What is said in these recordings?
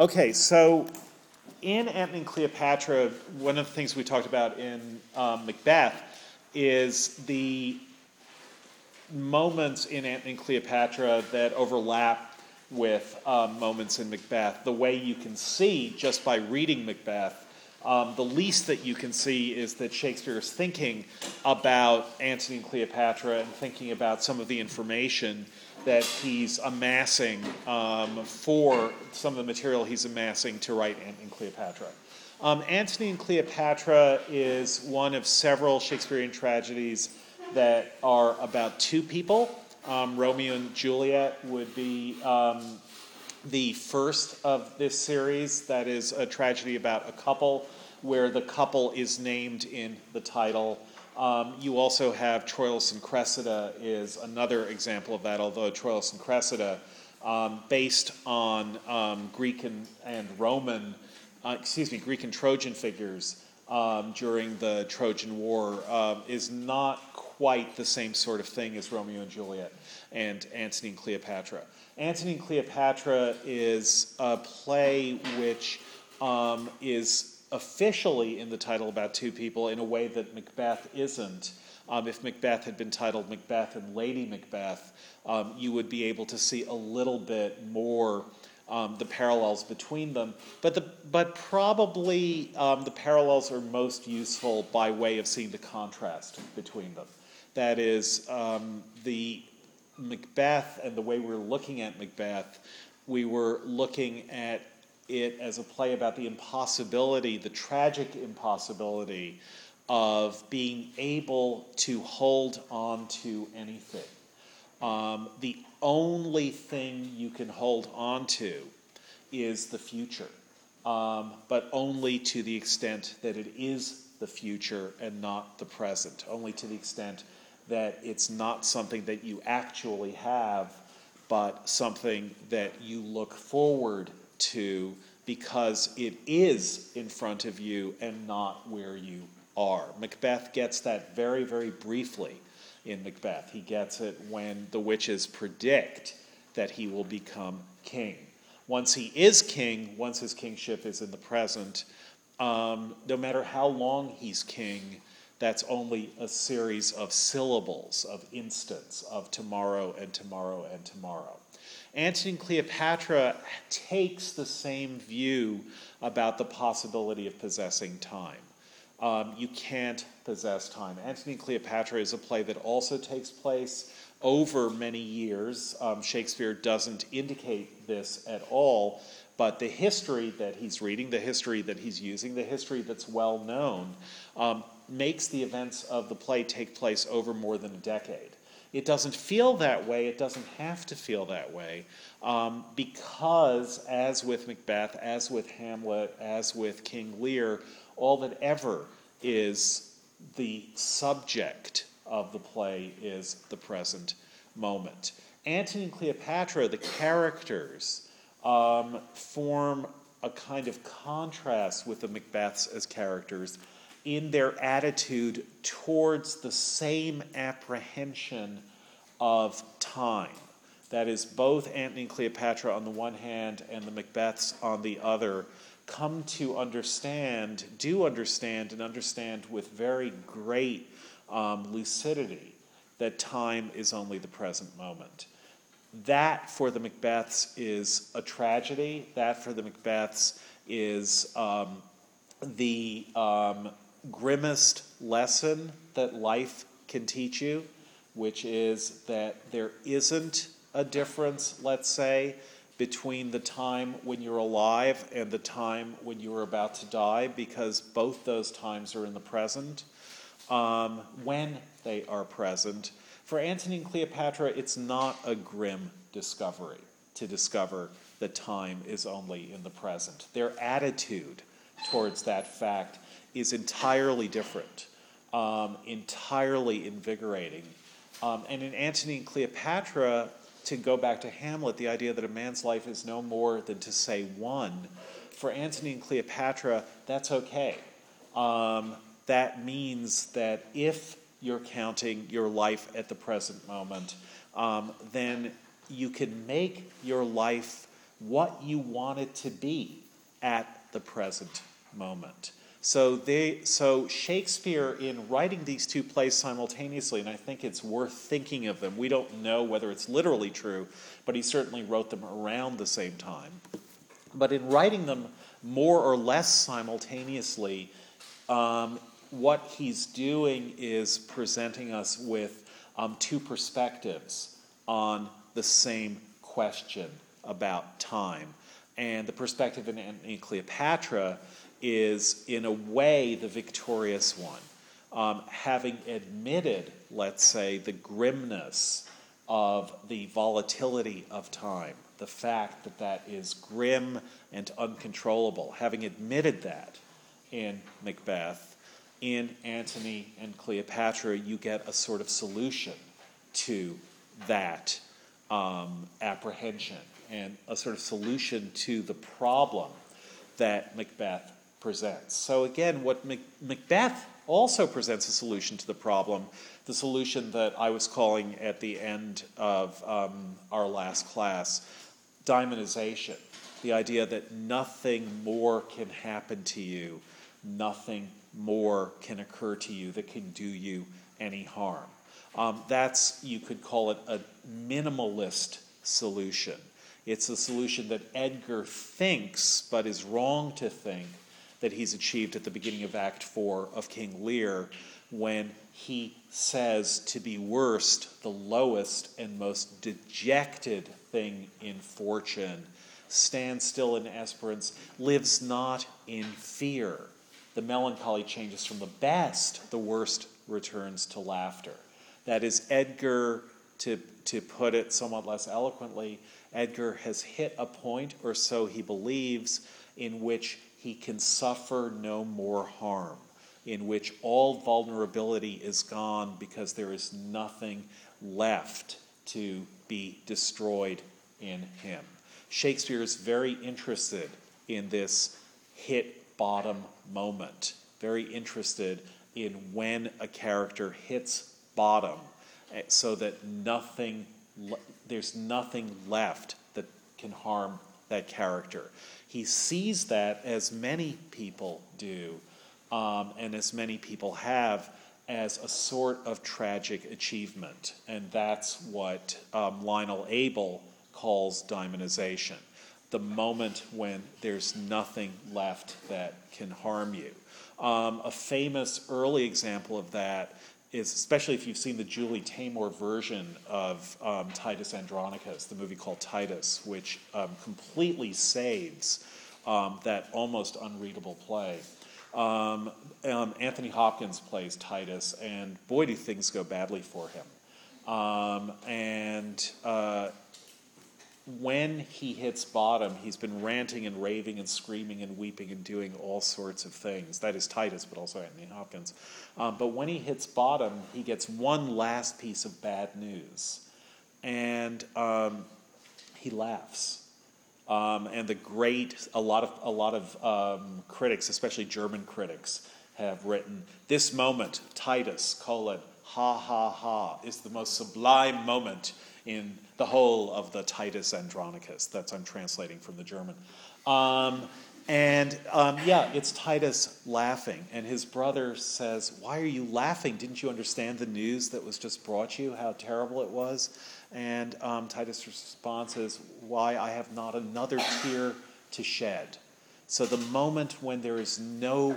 Okay, so in Antony and Cleopatra, one of the things we talked about in Macbeth is the moments in Antony and Cleopatra that overlap with moments in Macbeth. The way you can see just by reading Macbeth, the least that you can see is that Shakespeare is thinking about Antony and Cleopatra and thinking about some of the information that he's amassing for some of the material he's amassing to write Antony and Cleopatra. Antony and Cleopatra is one of several Shakespearean tragedies that are about two people. Romeo and Juliet would be the first of this series. That is a tragedy about a couple where the couple is named in the title. You also have Troilus and Cressida is another example of that, although Troilus and Cressida, based on Greek and Roman, Greek and Trojan figures during the Trojan War, is not quite the same sort of thing as Romeo and Juliet and Antony and Cleopatra. Antony and Cleopatra is a play which is officially in the title about two people in a way that Macbeth isn't. If Macbeth had been titled Macbeth and Lady Macbeth, you would be able to see a little bit more the parallels between them. But probably the parallels are most useful by way of seeing the contrast between them. That is, the Macbeth and the way we're looking at Macbeth, we were looking at it as a play about the impossibility, the tragic impossibility of being able to hold on to anything. The only thing you can hold on to is the future, but only to the extent that it is the future and not the present, only to the extent that it's not something that you actually have, but something that you look forward to because it is in front of you and not where you are. Macbeth gets that very, very briefly in Macbeth. He gets it when the witches predict that he will become king. Once he is king, once his kingship is in the present, no matter how long he's king, that's only a series of syllables, of instants, of tomorrow and tomorrow and tomorrow. Antony and Cleopatra takes the same view about the possibility of possessing time. You can't possess time. Antony and Cleopatra is a play that also takes place over many years. Shakespeare doesn't indicate this at all, but the history that he's reading, the history that he's using, the history that's well known, makes the events of the play take place over more than a decade. It doesn't feel that way. It doesn't have to feel that way because, as with Macbeth, as with Hamlet, as with King Lear, all that ever is the subject of the play is the present moment. Antony and Cleopatra, the characters, form a kind of contrast with the Macbeths as characters in their attitude towards the same apprehension of time. That is, both Antony and Cleopatra on the one hand and the Macbeths on the other come to understand, understand with very great lucidity that time is only the present moment. That for the Macbeths is a tragedy. That for the Macbeths is the grimmest lesson that life can teach you, which is that there isn't a difference, let's say, between the time when you're alive and the time when you're about to die, because both those times are in the present, when they are present. For Antony and Cleopatra, it's not a grim discovery to discover that time is only in the present. Their attitude towards that fact is entirely different, entirely invigorating. And in Antony and Cleopatra, to go back to Hamlet, the idea that a man's life is no more than to say one, for Antony and Cleopatra, that's okay. That means that if you're counting your life at the present moment, then you can make your life what you want it to be at the present moment. So Shakespeare, in writing these two plays simultaneously, and I think it's worth thinking of them. We don't know whether it's literally true, but he certainly wrote them around the same time. But in writing them more or less simultaneously, what he's doing is presenting us with two perspectives on the same question about time. And the perspective in Cleopatra is, in a way, the victorious one. Having admitted, let's say, the grimness of the volatility of time, the fact that that is grim and uncontrollable, having admitted that in Macbeth, in Antony and Cleopatra, you get a sort of solution to that apprehension and a sort of solution to the problem that Macbeth presents. So again, what Macbeth also presents a solution to the problem, the solution that I was calling at the end of our last class, daimonization, the idea that nothing more can happen to you, nothing more can occur to you that can do you any harm. That's, you could call it a minimalist solution. It's a solution that Edgar thinks, but is wrong to think, that he's achieved at the beginning of Act 4 of King Lear, when he says, to be worst, the lowest and most dejected thing in fortune, stands still in esperance, lives not in fear. The melancholy changes from the best, the worst returns to laughter. That is, Edgar, to put it somewhat less eloquently, Edgar has hit a point, or so he believes, in which he can suffer no more harm, in which all vulnerability is gone because there is nothing left to be destroyed in him. Shakespeare is very interested in this hit bottom moment, very interested in when a character hits bottom so that there's nothing left that can harm that character. He sees that, as many people do, and as many people have, as a sort of tragic achievement. And that's what Lionel Abel calls daimonization, the moment when there's nothing left that can harm you. A famous early example of that is, especially if you've seen the Julie Taymor version of Titus Andronicus, the movie called Titus, which completely saves that almost unreadable play. Anthony Hopkins plays Titus, and boy, do things go badly for him. When he hits bottom, he's been ranting and raving and screaming and weeping and doing all sorts of things. That is Titus, but also Anthony Hopkins. But when he hits bottom, he gets one last piece of bad news. And he laughs. And a lot of critics, especially German critics, have written, this moment, Titus, ha, ha, ha, is the most sublime moment in the whole of the Titus Andronicus. That's, I'm translating from the German. It's Titus laughing. And his brother says, why are you laughing? Didn't you understand the news that was just brought you, how terrible it was? And Titus' response is, why, I have not another tear to shed. So the moment when there is no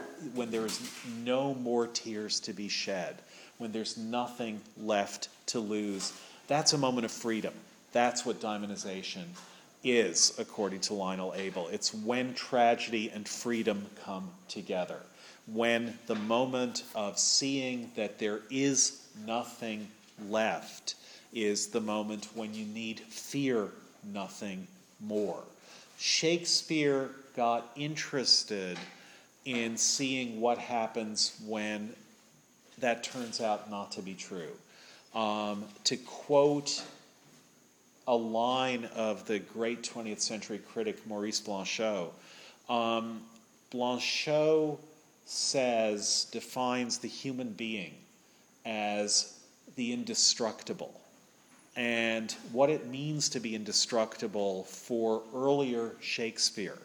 more tears to be shed, when there's nothing left to lose, that's a moment of freedom. That's what daimonization is, according to Lionel Abel. It's when tragedy and freedom come together, when the moment of seeing that there is nothing left is the moment when you need fear nothing more. Shakespeare got interested in seeing what happens when that turns out not to be true. To quote a line of the great 20th century critic Maurice Blanchot, Blanchot defines the human being as the indestructible. and what it means to be indestructible for earlier Shakespeare,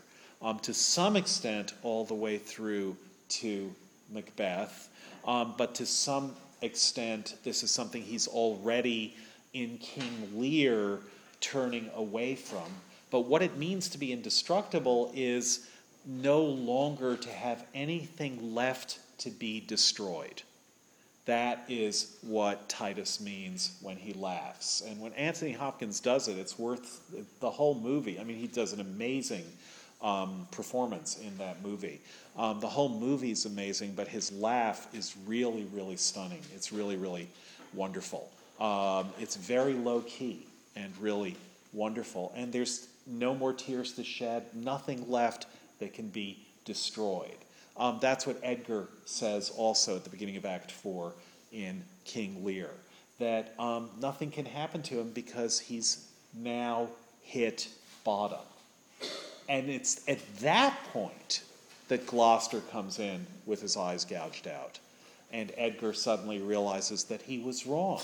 to some extent all the way through to Macbeth, but to some extent this is something he's already in King Lear turning away from. But what it means to be indestructible is no longer to have anything left to be destroyed. That is what Titus means when he laughs. And when Anthony Hopkins does it, it's worth the whole movie. I mean, he does an amazing performance in that movie. The whole movie is amazing, but his laugh is really, really stunning. It's really, really wonderful. It's very low-key and really wonderful. And there's no more tears to shed, nothing left that can be destroyed. That's what Edgar says also at the beginning of Act 4 in King Lear, that nothing can happen to him because he's now hit bottom. And it's at that point that Gloucester comes in with his eyes gouged out. And Edgar suddenly realizes that he was wrong.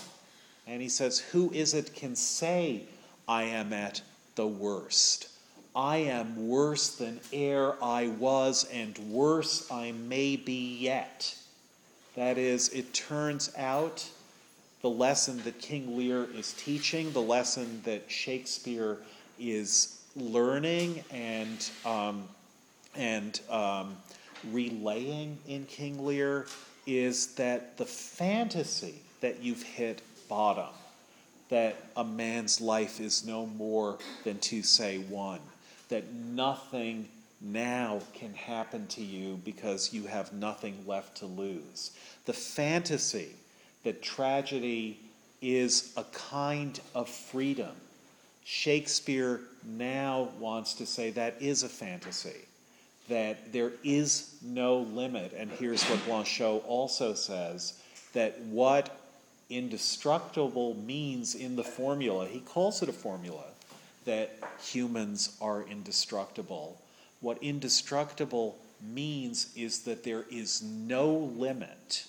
And he says, who is it can say I am at the worst? I am worse than ere I was, and worse I may be yet. That is, it turns out the lesson that King Lear is teaching, the lesson that Shakespeare is learning and relaying in King Lear, is that the fantasy that you've hit bottom, that a man's life is no more than to say one, that nothing now can happen to you because you have nothing left to lose. The fantasy that tragedy is a kind of freedom. Shakespeare now wants to say that is a fantasy, that there is no limit. And here's what Blanchot also says, that what indestructible means in the formula, he calls it a formula, that humans are indestructible. What indestructible means is that there is no limit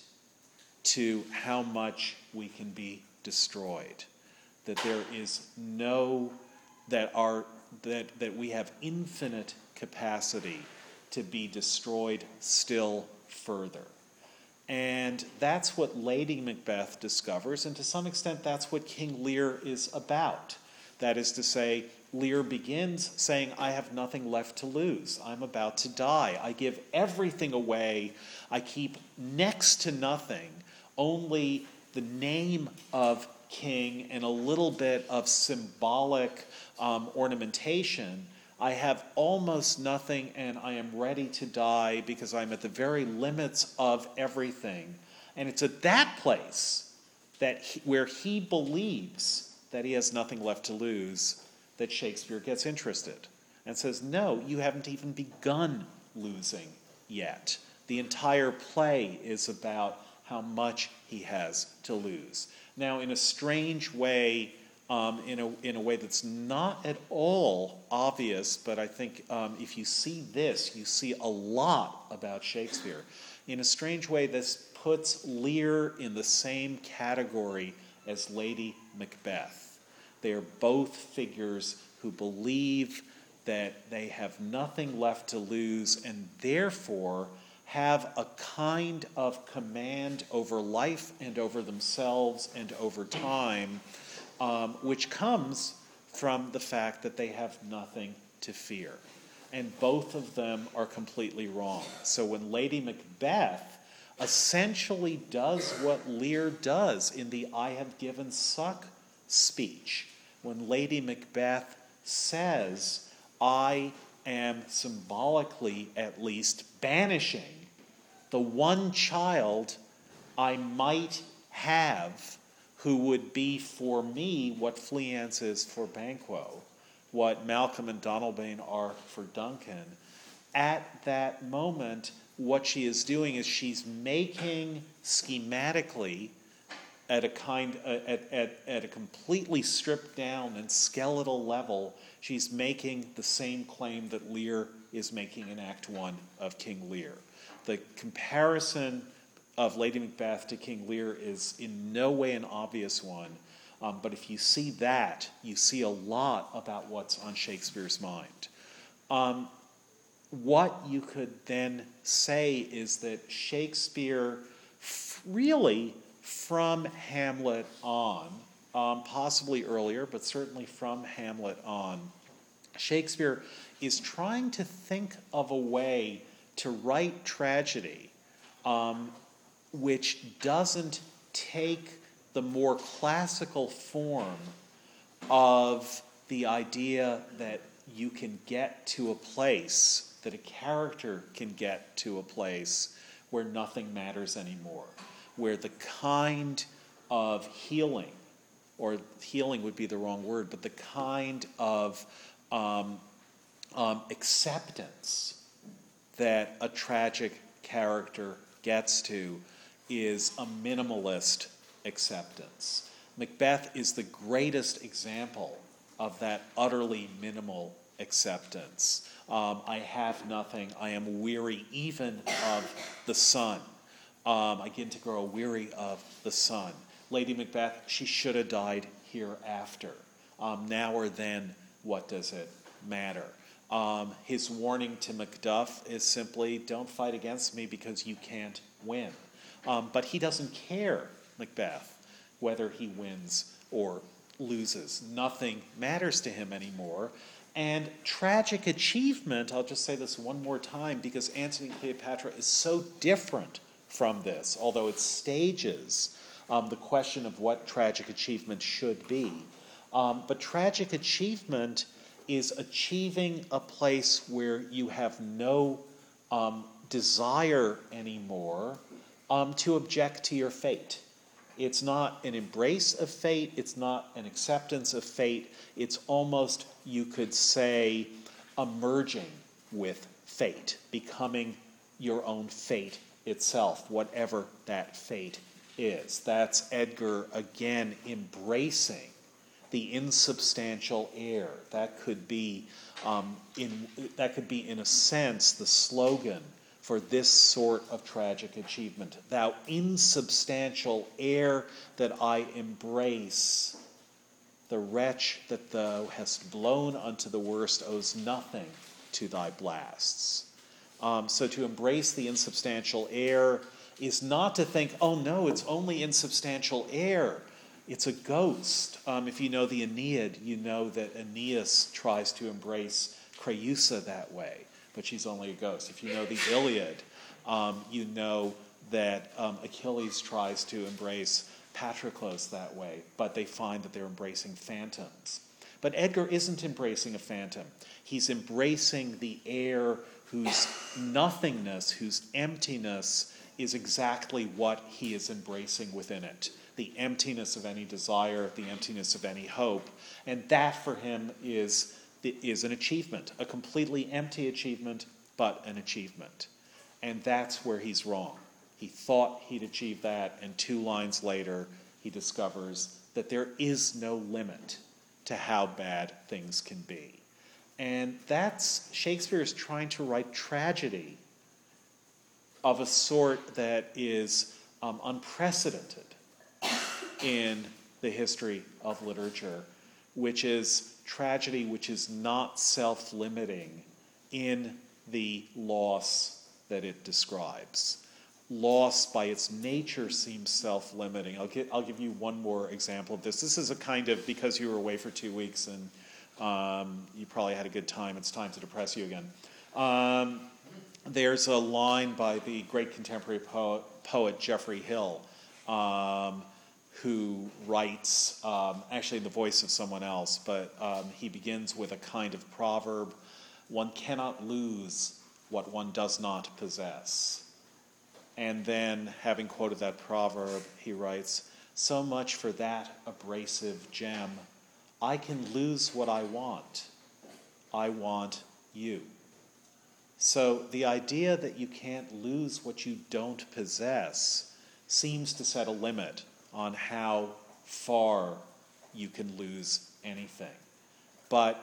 to how much we can be destroyed. That there is no, that we have infinite capacity to be destroyed still further. And that's what Lady Macbeth discovers, and to some extent that's what King Lear is about. That is to say, Lear begins saying, I have nothing left to lose. I'm about to die. I give everything away. I keep next to nothing, only the name of king and a little bit of symbolic ornamentation. I have almost nothing, and I am ready to die because I'm at the very limits of everything. And it's at that place that where he believes that he has nothing left to lose that Shakespeare gets interested and says, no, you haven't even begun losing yet. The entire play is about how much he has to lose. Now, in a strange way, in a way that's not at all obvious, but I think if you see this, you see a lot about Shakespeare. In a strange way, this puts Lear in the same category as Lady Macbeth. They are both figures who believe that they have nothing left to lose and therefore have a kind of command over life and over themselves and over time, which comes from the fact that they have nothing to fear. And both of them are completely wrong. So when Lady Macbeth essentially does what Lear does in the I have given suck speech, when Lady Macbeth says, I am symbolically at least banishing the one child I might have who would be for me what Fleance is for Banquo, what Malcolm and Donalbain are for Duncan. At that moment, what she is doing is she's making schematically at a completely stripped down and skeletal level, she's making the same claim that Lear is making in Act 1 of King Lear. The comparison of Lady Macbeth to King Lear is in no way an obvious one. But if you see that, you see a lot about what's on Shakespeare's mind. What you could then say is that Shakespeare really from Hamlet on, possibly earlier, but certainly from Hamlet on, Shakespeare is trying to think of a way to write tragedy which doesn't take the more classical form of the idea that you can get to a place, that a character can get to a place where nothing matters anymore, where the kind of healing, or healing would be the wrong word, but the kind of acceptance that a tragic character gets to is a minimalist acceptance. Macbeth is the greatest example of that utterly minimal acceptance. I have nothing. I am weary even of the sun. I begin to grow weary of the sun. Lady Macbeth, she should have died hereafter. Now or then, what does it matter? His warning to Macduff is simply, don't fight against me because you can't win. But he doesn't care, Macbeth, whether he wins or loses. Nothing matters to him anymore. And tragic achievement, I'll just say this one more time, because Antony and Cleopatra is so different from this, although it stages the question of what tragic achievement should be. But tragic achievement is achieving a place where you have no desire anymore to object to your fate. It's not an embrace of fate. It's not an acceptance of fate. It's almost, you could say, emerging with fate, becoming your own fate itself, whatever that fate is. That's Edgar, again, embracing the insubstantial air. That could be, in a sense, the slogan for this sort of tragic achievement. Thou insubstantial air that I embrace, the wretch that thou hast blown unto the worst owes nothing to thy blasts. So to embrace the insubstantial air is not to think, oh no, it's only insubstantial air. It's a ghost. If you know the Aeneid, you know that Aeneas tries to embrace Creusa that way, but she's only a ghost. If you know the Iliad, you know that Achilles tries to embrace Patroclus that way, but they find that they're embracing phantoms. But Edgar isn't embracing a phantom. He's embracing the air whose nothingness, whose emptiness is exactly what he is embracing within it. The emptiness of any desire, the emptiness of any hope. And that for him is an achievement, a completely empty achievement, but an achievement. And that's where he's wrong. He thought he'd achieve that, and two lines later, he discovers that there is no limit to how bad things can be. And that's, Shakespeare is trying to write tragedy of a sort that is unprecedented in the history of literature, which is tragedy which is not self-limiting in the loss that it describes. Loss by its nature seems self-limiting. I'll give you one more example of this. This is a kind of, because you were away for 2 weeks and you probably had a good time, it's time to depress you again. There's a line by the great contemporary poet Geoffrey Hill, who writes, actually in the voice of someone else, but he begins with a kind of proverb, one cannot lose what one does not possess. And then, having quoted that proverb, he writes, so much for that abrasive gem. I can lose what I want. I want you. So the idea that you can't lose what you don't possess seems to set a limit on how far you can lose anything. But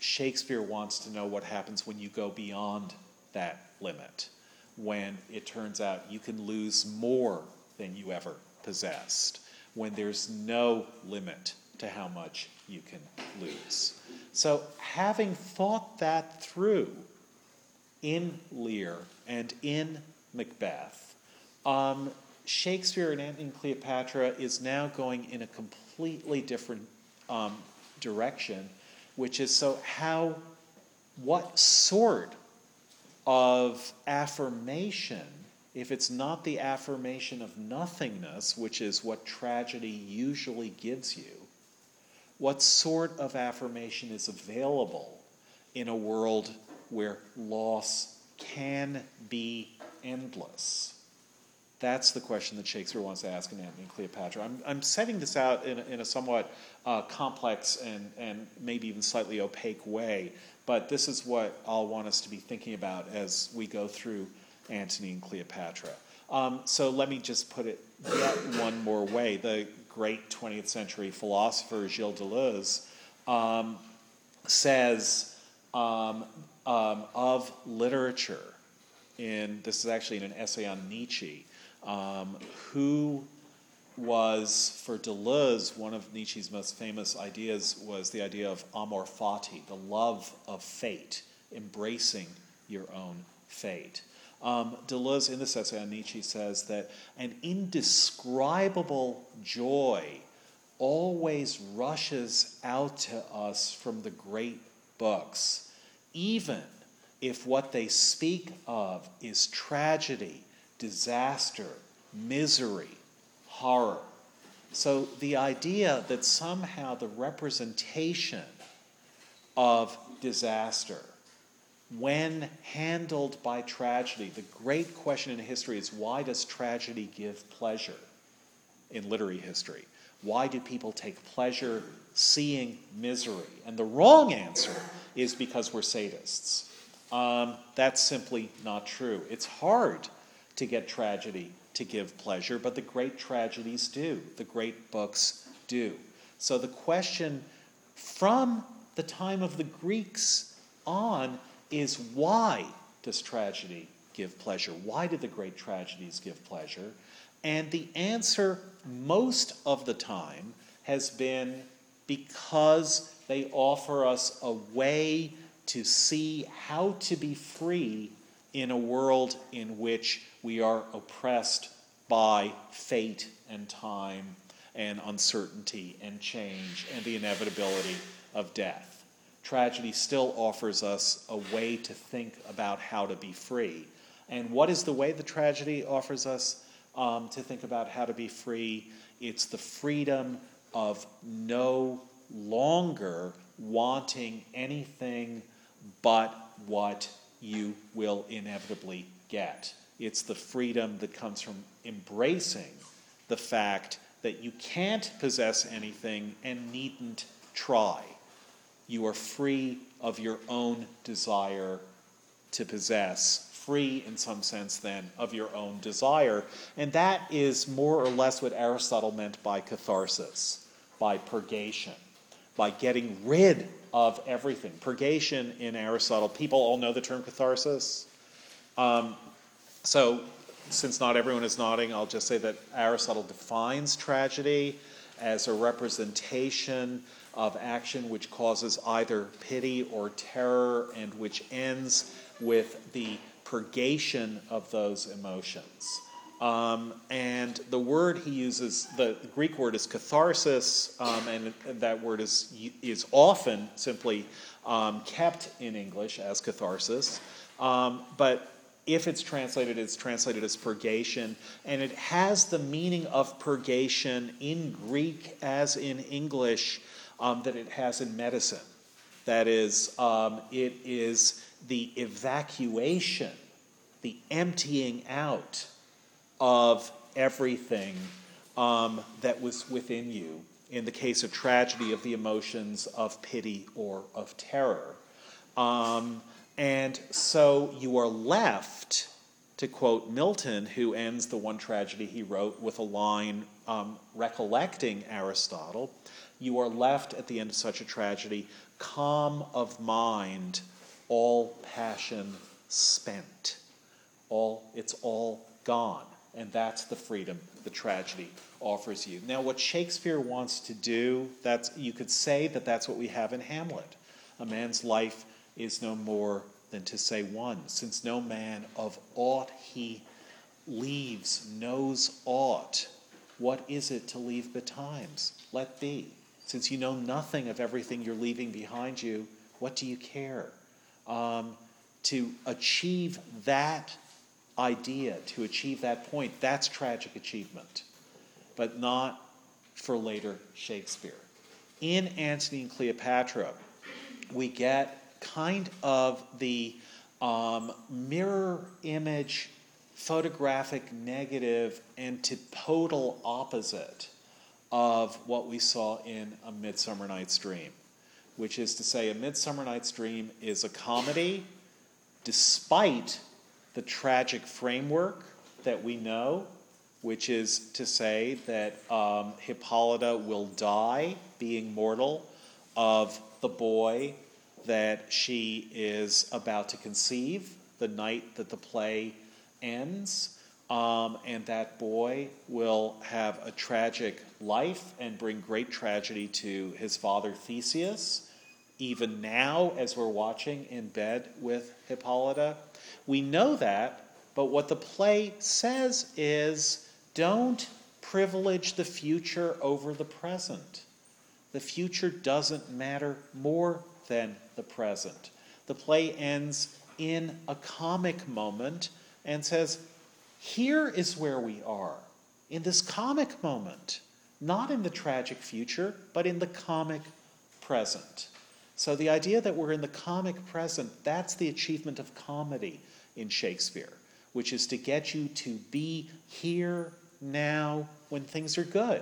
Shakespeare wants to know what happens when you go beyond that limit, when it turns out you can lose more than you ever possessed, when there's no limit to how much you can lose. So having thought that through in Lear and in Macbeth, Shakespeare in Cleopatra is now going in a completely different direction, which is what sort of affirmation, if it's not the affirmation of nothingness, which is what tragedy usually gives you, what sort of affirmation is available in a world where loss can be endless? That's the question that Shakespeare wants to ask in Antony and Cleopatra. I'm setting this out in a somewhat complex and maybe even slightly opaque way, but this is what I'll want us to be thinking about as we go through Antony and Cleopatra. So let me just put it yet one more way. The great 20th century philosopher Gilles Deleuze says of literature, this is actually in an essay on Nietzsche, who was, for Deleuze, one of Nietzsche's most famous ideas was the idea of amor fati, the love of fate, embracing your own fate. Deleuze, in this essay on Nietzsche, says that an indescribable joy always rushes out to us from the great books, even if what they speak of is tragedy, disaster, misery, horror. So the idea that somehow the representation of disaster, when handled by tragedy, the great question in history is, why does tragedy give pleasure in literary history? Why do people take pleasure seeing misery? And the wrong answer is because we're sadists. That's simply not true. It's hard to get tragedy to give pleasure, but the great tragedies do. The great books do. So the question from the time of the Greeks on is, why does tragedy give pleasure? Why do the great tragedies give pleasure? And the answer most of the time has been because they offer us a way to see how to be free in a world in which we are oppressed by fate and time and uncertainty and change and the inevitability of death. Tragedy still offers us a way to think about how to be free. And what is the way that tragedy offers us to think about how to be free? It's the freedom of no longer wanting anything but what you will inevitably get. It's the freedom that comes from embracing the fact that you can't possess anything and needn't try. You are free of your own desire to possess, free in some sense then of your own desire. And that is more or less what Aristotle meant by catharsis, by purgation, by getting rid of everything. Purgation in Aristotle, people all know the term catharsis. So since not everyone is nodding, I'll just say that Aristotle defines tragedy as a representation of action which causes either pity or terror and which ends with the purgation of those emotions. And the word he uses, the Greek word is catharsis, and that word is often simply kept in English as catharsis. But if it's translated as purgation, and it has the meaning of purgation in Greek as in English that it has in medicine. That is, it is the evacuation, the emptying out of everything that was within you, in the case of tragedy, of the emotions of pity or of terror. And so you are left, to quote Milton, who ends the one tragedy he wrote with a line recollecting Aristotle, you are left at the end of such a tragedy, calm of mind, all passion spent. It's all gone. And that's the freedom the tragedy offers you. Now, what Shakespeare wants to do, you could say that that's what we have in Hamlet. A man's life is no more than to say one, since no man of aught he leaves knows aught. What is it to leave betimes? Let be. Since you know nothing of everything you're leaving behind you, what do you care? To achieve that idea, to achieve that point, that's tragic achievement, but not for later Shakespeare. In Antony and Cleopatra, we get kind of the mirror image, photographic negative, antipodal opposite of what we saw in A Midsummer Night's Dream, which is to say A Midsummer Night's Dream is a comedy despite the tragic framework that we know, which is to say that Hippolyta will die being mortal of the boy that she is about to conceive the night that the play ends, and that boy will have a tragic life and bring great tragedy to his father Theseus, even now as we're watching in bed with Hippolyta. We know that, but what the play says is don't privilege the future over the present. The future doesn't matter more than the present. The play ends in a comic moment and says, here is where we are, in this comic moment, not in the tragic future, but in the comic present. So the idea that we're in the comic present, that's the achievement of comedy in Shakespeare, which is to get you to be here now when things are good.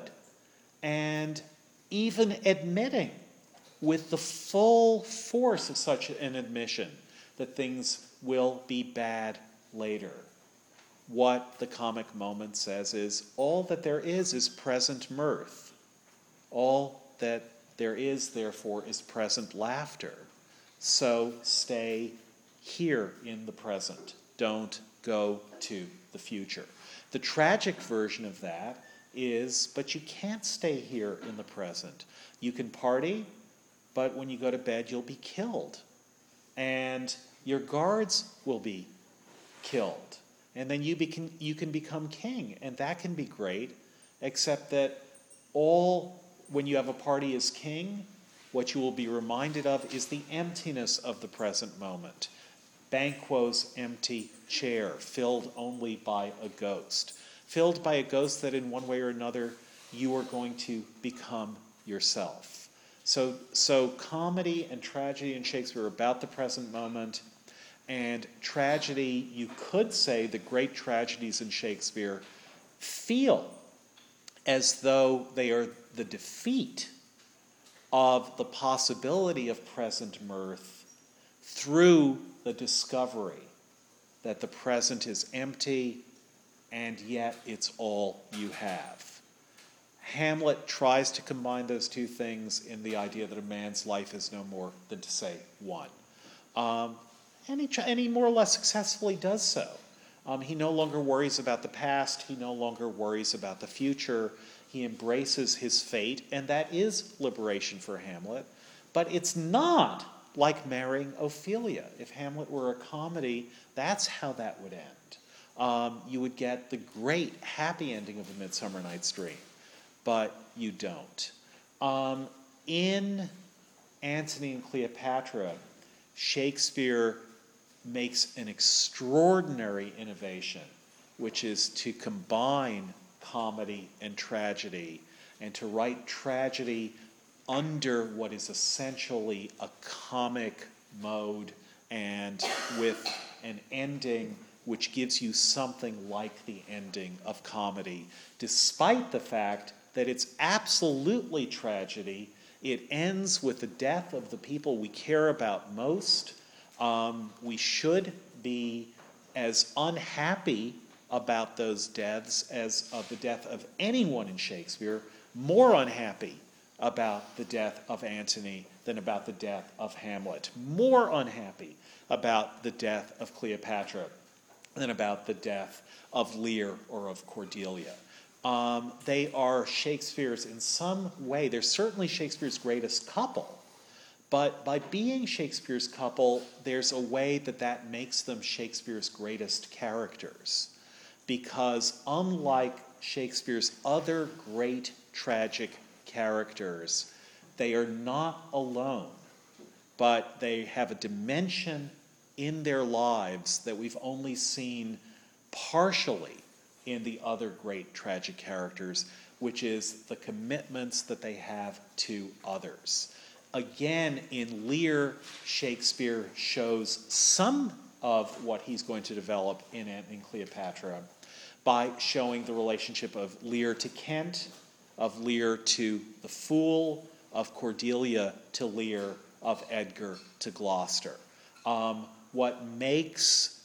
And even admitting with the full force of such an admission that things will be bad later. What the comic moment says is all that there is present mirth. All that there is, therefore, is present laughter. So stay here in the present. Don't go to the future. The tragic version of that is, but you can't stay here in the present. You can party, but when you go to bed, you'll be killed. And your guards will be killed. And then you can become king, and that can be great, except that when you have a party as king, what you will be reminded of is the emptiness of the present moment. Banquo's empty chair, filled only by a ghost. Filled by a ghost that in one way or another you are going to become yourself. So comedy and tragedy in Shakespeare are about the present moment, and tragedy, you could say the great tragedies in Shakespeare feel as though they are the defeat of the possibility of present mirth through the discovery that the present is empty and yet it's all you have. Hamlet tries to combine those two things in the idea that a man's life is no more than to say one. And he more or less successfully does so. He no longer worries about the past. He no longer worries about the future. He embraces his fate, and that is liberation for Hamlet. But it's not like marrying Ophelia. If Hamlet were a comedy, that's how that would end. You would get the great happy ending of A Midsummer Night's Dream, but you don't. In Antony and Cleopatra, Shakespeare makes an extraordinary innovation, which is to combine comedy and tragedy, and to write tragedy under what is essentially a comic mode and with an ending which gives you something like the ending of comedy, despite the fact that it's absolutely tragedy. It ends with the death of the people we care about most. We should be as unhappy about those deaths as of the death of anyone in Shakespeare, more unhappy about the death of Antony than about the death of Hamlet, more unhappy about the death of Cleopatra than about the death of Lear or of Cordelia. They are Shakespeare's in some way. They're certainly Shakespeare's greatest couple. But by being Shakespeare's couple, there's a way that that makes them Shakespeare's greatest characters. Because unlike Shakespeare's other great tragic characters, they are not alone, but they have a dimension in their lives that we've only seen partially in the other great tragic characters, which is the commitments that they have to others. Again, in Lear, Shakespeare shows some of what he's going to develop in Antony and Cleopatra by showing the relationship of Lear to Kent, of Lear to the fool, of Cordelia to Lear, of Edgar to Gloucester. What makes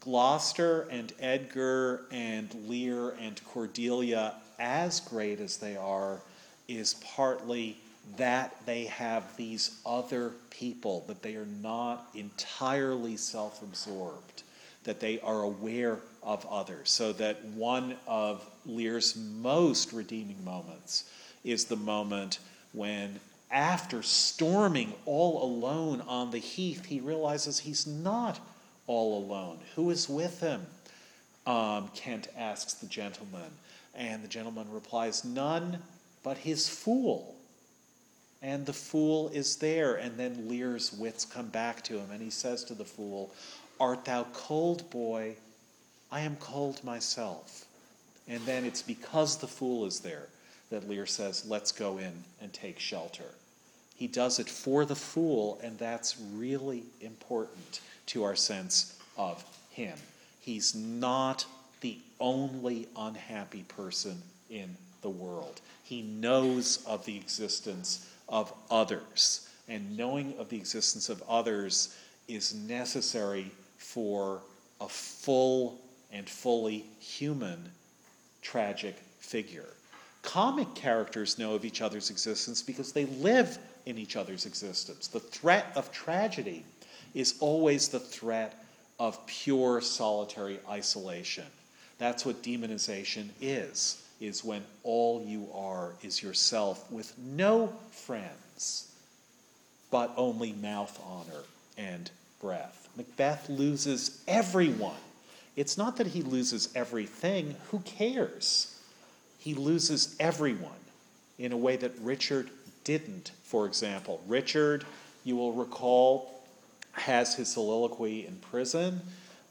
Gloucester and Edgar and Lear and Cordelia as great as they are is partly that they have these other people, that they are not entirely self-absorbed, that they are aware of others. So that one of Lear's most redeeming moments is the moment when, after storming all alone on the heath, he realizes he's not all alone. Who is with him? Kent asks the gentleman, and the gentleman replies, none but his fool. And the fool is there. And then Lear's wits come back to him, and he says to the fool, art thou cold, boy? I am cold myself. And then it's because the fool is there that Lear says, let's go in and take shelter. He does it for the fool, and that's really important to our sense of him. He's not the only unhappy person in the world. He knows of the existence of others. And knowing of the existence of others is necessary for a full and fully human tragic figure. Comic characters know of each other's existence because they live in each other's existence. The threat of tragedy is always the threat of pure solitary isolation. That's what demonization is when all you are is yourself with no friends, but only mouth honor and breath. Macbeth loses everyone. It's not that he loses everything. Who cares? He loses everyone in a way that Richard didn't, for example. Richard, you will recall, has his soliloquy in prison,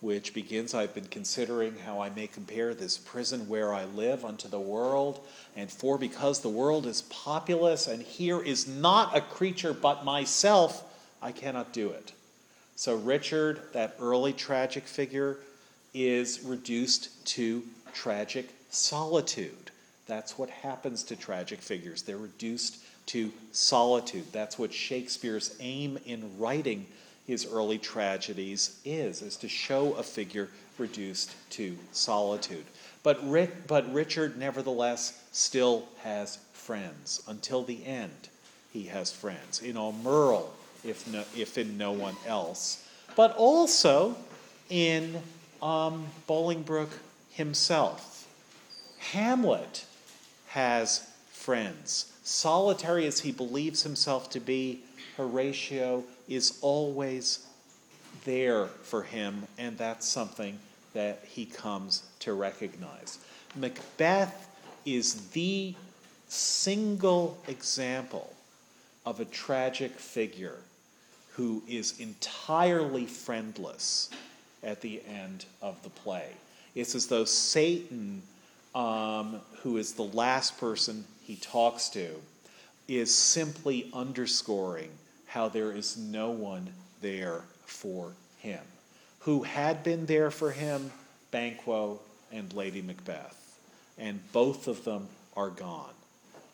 which begins, I've been considering how I may compare this prison where I live unto the world, and for because the world is populous, and here is not a creature but myself, I cannot do it. So Richard, that early tragic figure, is reduced to tragic solitude. That's what happens to tragic figures. They're reduced to solitude. That's what Shakespeare's aim in writing his early tragedies is to show a figure reduced to solitude. But Richard, nevertheless, still has friends. Until the end, he has friends. In O'Merle, if in no one else. But also in Bolingbroke himself. Hamlet has friends. Solitary as he believes himself to be, Horatio is always there for him, and that's something that he comes to recognize. Macbeth is the single example of a tragic figure who is entirely friendless at the end of the play. It's as though Satan, who is the last person he talks to, is simply underscoring how there is no one there for him. Who had been there for him? Banquo and Lady Macbeth. And both of them are gone.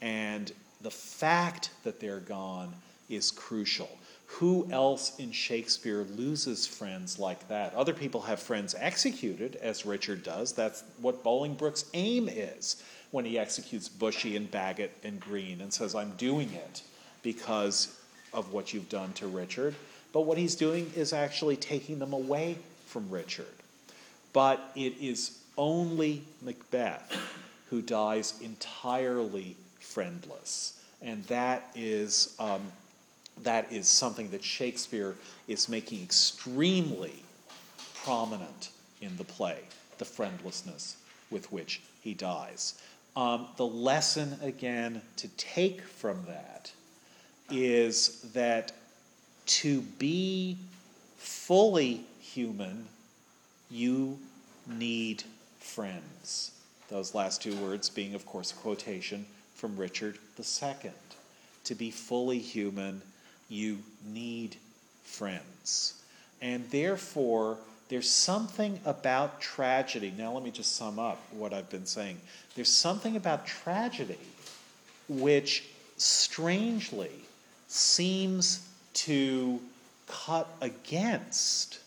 And the fact that they're gone is crucial. Who else in Shakespeare loses friends like that? Other people have friends executed, as Richard does. That's what Bolingbroke's aim is when he executes Bushy and Bagot and Green and says, I'm doing it because of what you've done to Richard, but what he's doing is actually taking them away from Richard. But it is only Macbeth who dies entirely friendless. And that is something that Shakespeare is making extremely prominent in the play, the friendlessness with which he dies. The lesson, again, to take from that is that to be fully human, you need friends. Those last two words being, of course, a quotation from Richard II. To be fully human, you need friends. And therefore, there's something about tragedy. Now, let me just sum up what I've been saying. There's something about tragedy which strangely seems to cut against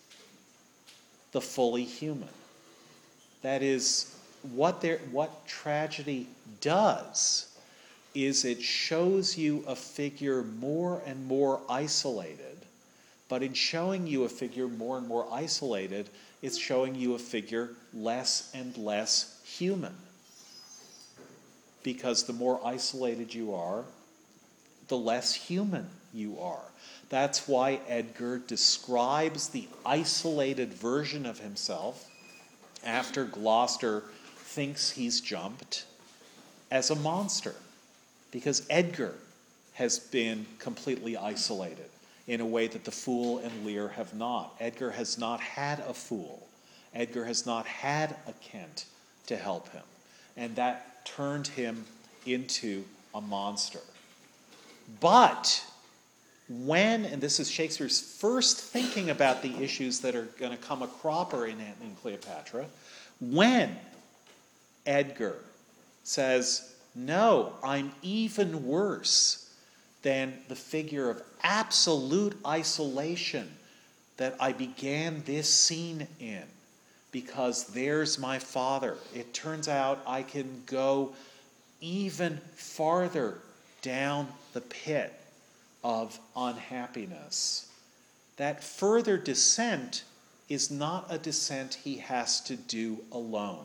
the fully human. That is, what tragedy does is it shows you a figure more and more isolated. But in showing you a figure more and more isolated, it's showing you a figure less and less human. Because the more isolated you are, the less human you are. That's why Edgar describes the isolated version of himself after Gloucester thinks he's jumped as a monster. Because Edgar has been completely isolated in a way that the fool and Lear have not. Edgar has not had a fool. Edgar has not had a Kent to help him. And that turned him into a monster. But when, and this is Shakespeare's first thinking about the issues that are going to come a cropper in Cleopatra, when Edgar says, no, I'm even worse than the figure of absolute isolation that I began this scene in, because there's my father. It turns out I can go even farther down the pit of unhappiness. That further descent is not a descent he has to do alone.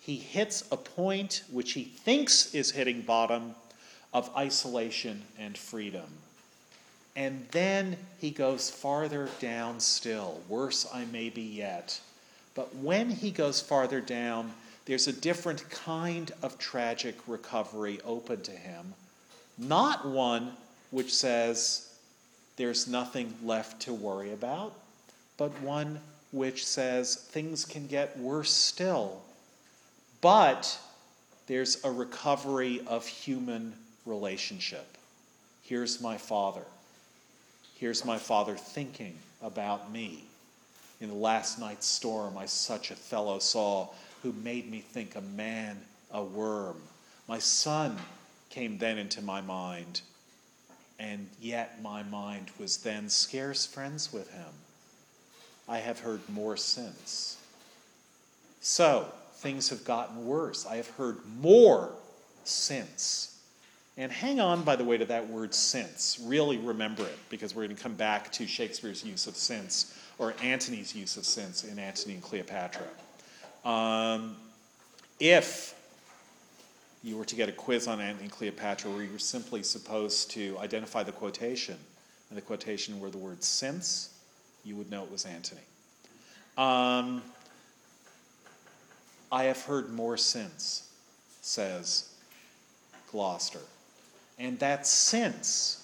He hits a point which he thinks is hitting bottom, of isolation and freedom. And then he goes farther down still, worse I may be yet. But when he goes farther down, there's a different kind of tragic recovery open to him, not one which says there's nothing left to worry about, but one which says things can get worse still. But there's a recovery of human relationship. Here's my father. Here's my father thinking about me. In the last night's storm, I such a fellow saw who made me think a man, a worm. My son came then into my mind, and yet my mind was then scarce friends with him. I have heard more since. So, things have gotten worse. I have heard more since. And hang on, by the way, to that word since. Really remember it, because we're going to come back to Shakespeare's use of since, or Antony's use of since in Antony and Cleopatra. If you were to get a quiz on Antony and Cleopatra where you were simply supposed to identify the quotation, and the quotation were the word since, you would know it was Antony. I have heard more since, says Gloucester. And that sense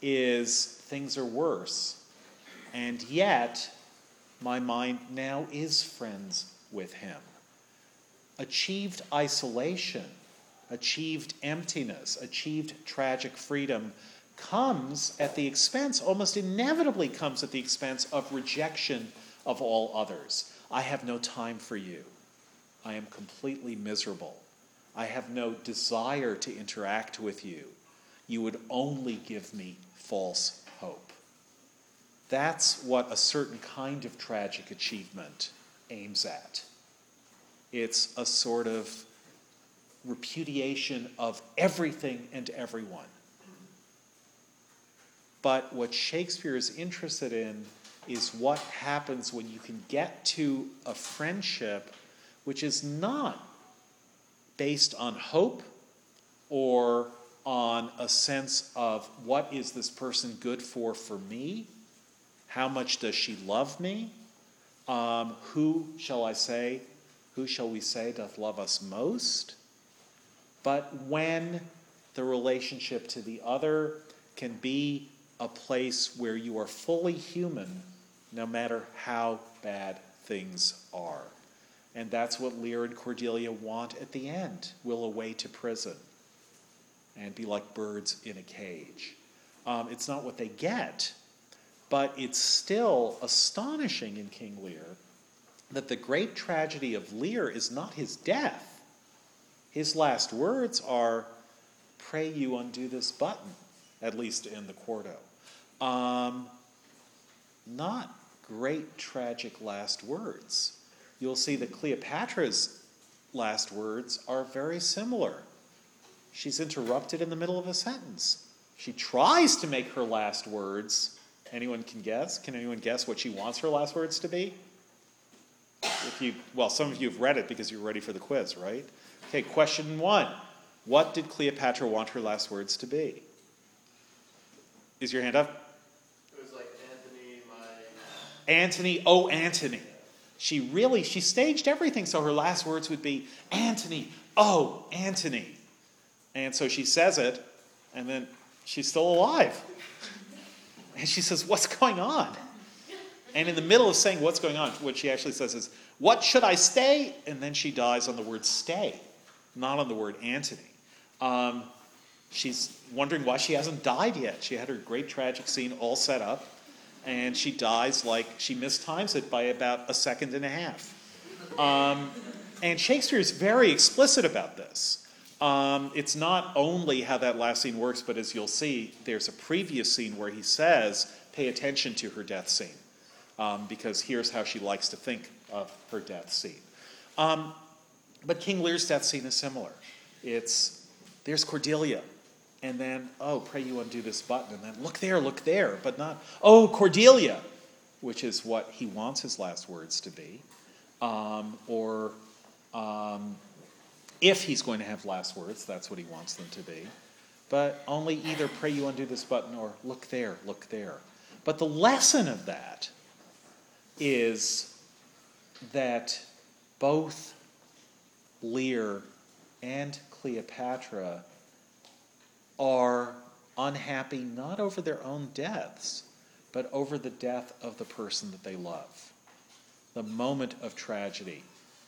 is things are worse, and yet my mind now is friends with him. Achieved isolation, achieved emptiness, achieved tragic freedom comes at the expense, almost inevitably comes at the expense of rejection of all others. I have no time for you. I am completely miserable. I have no desire to interact with you. You would only give me false hope. That's what a certain kind of tragic achievement aims at. It's a sort of repudiation of everything and everyone. But what Shakespeare is interested in is what happens when you can get to a friendship which is not based on hope or on a sense of what is this person good for me? How much does she love me? Who shall we say doth love us most? But when the relationship to the other can be a place where you are fully human, no matter how bad things are. And that's what Lear and Cordelia want at the end. We'll away to prison and be like birds in a cage. It's not what they get, but it's still astonishing in King Lear that the great tragedy of Lear is not his death. His last words are, "Pray you undo this button," at least in the quarto. Not great tragic last words. You'll see that Cleopatra's last words are very similar. She's interrupted in the middle of a sentence. She tries to make her last words. Anyone can guess? Can anyone guess what she wants her last words to be? Some of you have read it because you're ready for the quiz, right? Okay, question 1. What did Cleopatra want her last words to be? Is your hand up? It was like, "Antony, my..." Antony, oh, Antony. She staged everything, so her last words would be, "Antony, oh, Antony." And so she says it, and then she's still alive. And she says, "What's going on?" And in the middle of saying what's going on, what she actually says is, "What should I stay?" And then she dies on the word stay, not on the word Antony. She's wondering why she hasn't died yet. She had her great tragic scene all set up. And she dies like she mistimes it by about a second and a half. And Shakespeare is very explicit about this. It's not only how that last scene works, but as you'll see, there's a previous scene where he says, pay attention to her death scene, because here's how she likes to think of her death scene. But King Lear's death scene is similar. There's Cordelia. And then, "Oh, pray you undo this button." And then, look there," but not, "Oh, Cordelia," which is what he wants his last words to be. If he's going to have last words, that's what he wants them to be. But only either "pray you undo this button" or look there." But the lesson of that is that both Lear and Cleopatra are unhappy not over their own deaths, but over the death of the person that they love. The moment of tragedy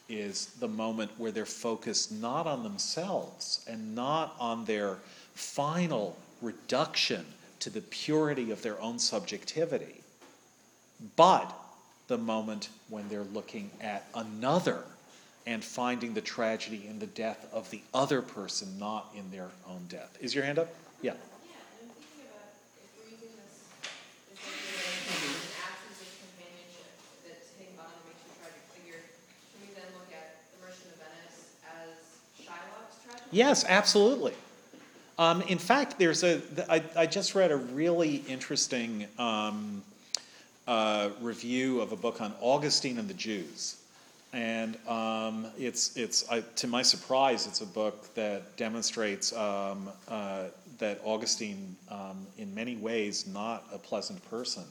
is the moment where they're focused not on themselves and not on their final reduction to the purity of their own subjectivity, but the moment when they're looking at another and finding the tragedy in the death of the other person, not in their own death. Is your hand up? Yeah. I'm thinking about if we're using this idea of an absence of companionship that's hitting bottom makes you a tragic figure, can we then look at The Merchant of Venice as Shylock's tragedy? Yes, absolutely. In fact, I just read a really interesting review of a book on Augustine and the Jews. And to my surprise, it's a book that demonstrates that Augustine, in many ways not a pleasant person,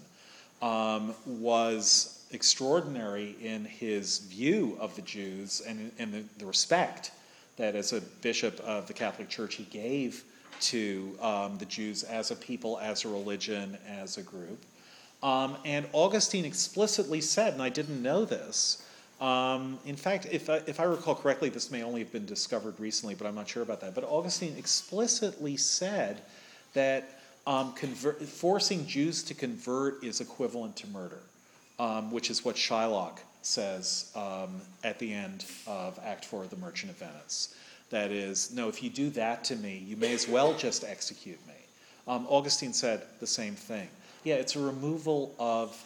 was extraordinary in his view of the Jews and the respect that as a bishop of the Catholic Church he gave to the Jews as a people, as a religion, as a group. And Augustine explicitly said, and I didn't know this, in fact, if I recall correctly, this may only have been discovered recently, but I'm not sure about that. But Augustine explicitly said that forcing Jews to convert is equivalent to murder, which is what Shylock says at the end of Act 4 of The Merchant of Venice. That is, no, if you do that to me, you may as well just execute me. Augustine said the same thing. Yeah, it's a removal of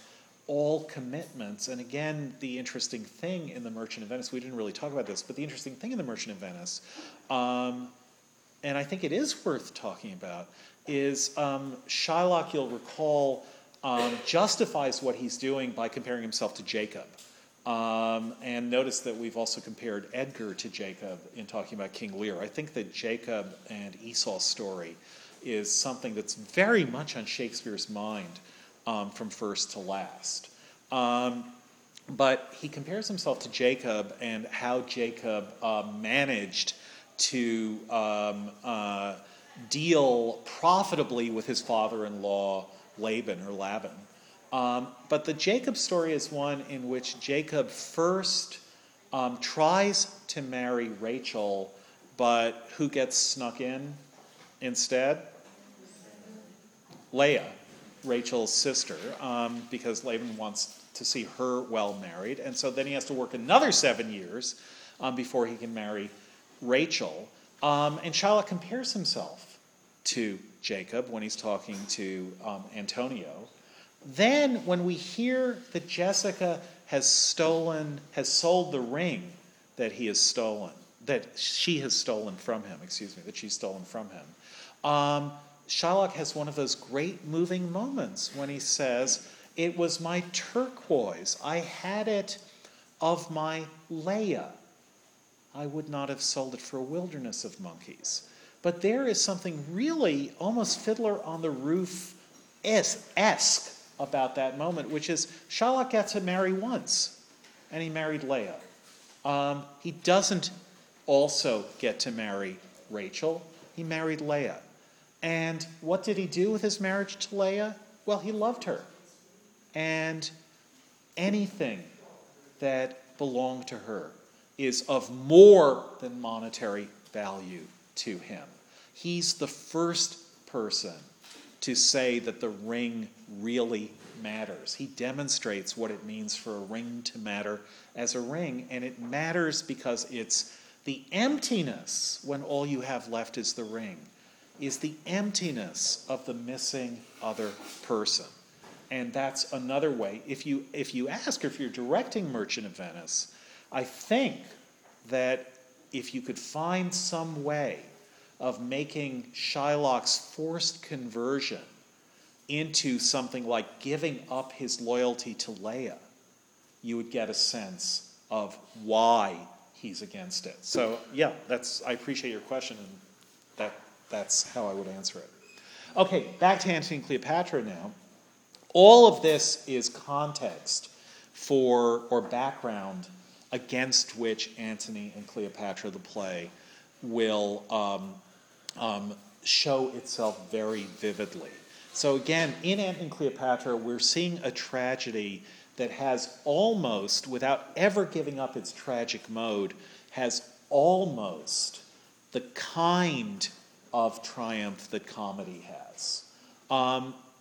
all commitments. And again, the interesting thing in The Merchant of Venice, we didn't really talk about this, but the interesting thing in The Merchant of Venice, and I think it is worth talking about, is Shylock, you'll recall, justifies what he's doing by comparing himself to Jacob. And notice that we've also compared Edgar to Jacob in talking about King Lear. I think that Jacob and Esau's story is something that's very much on Shakespeare's mind from first to last. But he compares himself to Jacob and how Jacob managed to deal profitably with his father-in-law Laban or Laban. But the Jacob story is one in which Jacob first tries to marry Rachel, but who gets snuck in instead? Leah, Rachel's sister, because Laban wants to see her well married. And so then he has to work another 7 years before he can marry Rachel. And Shylock compares himself to Jacob when he's talking to Antonio. Then when we hear that Jessica has sold the ring that she's stolen from him, Shylock has one of those great moving moments when he says, "It was my turquoise. I had it of my Leah. I would not have sold it for a wilderness of monkeys." But there is something really almost Fiddler on the Roof-esque about that moment, which is Shylock got to marry once, and he married Leah. He doesn't also get to marry Rachel. He married Leah. And what did he do with his marriage to Leah? Well, he loved her. And anything that belonged to her is of more than monetary value to him. He's the first person to say that the ring really matters. He demonstrates what it means for a ring to matter as a ring, and it matters because it's the emptiness, when all you have left is the ring, is the emptiness of the missing other person. And that's another way. If you ask, if you're directing Merchant of Venice, I think that if you could find some way of making Shylock's forced conversion into something like giving up his loyalty to Leah, you would get a sense of why he's against it. So yeah, I appreciate your question, and that's how I would answer it. Okay, back to Antony and Cleopatra now. All of this is context for, or background against which Antony and Cleopatra, the play, will show itself very vividly. So again, in Antony and Cleopatra, we're seeing a tragedy that has almost, without ever giving up its tragic mode, has almost the kind of triumph that comedy has.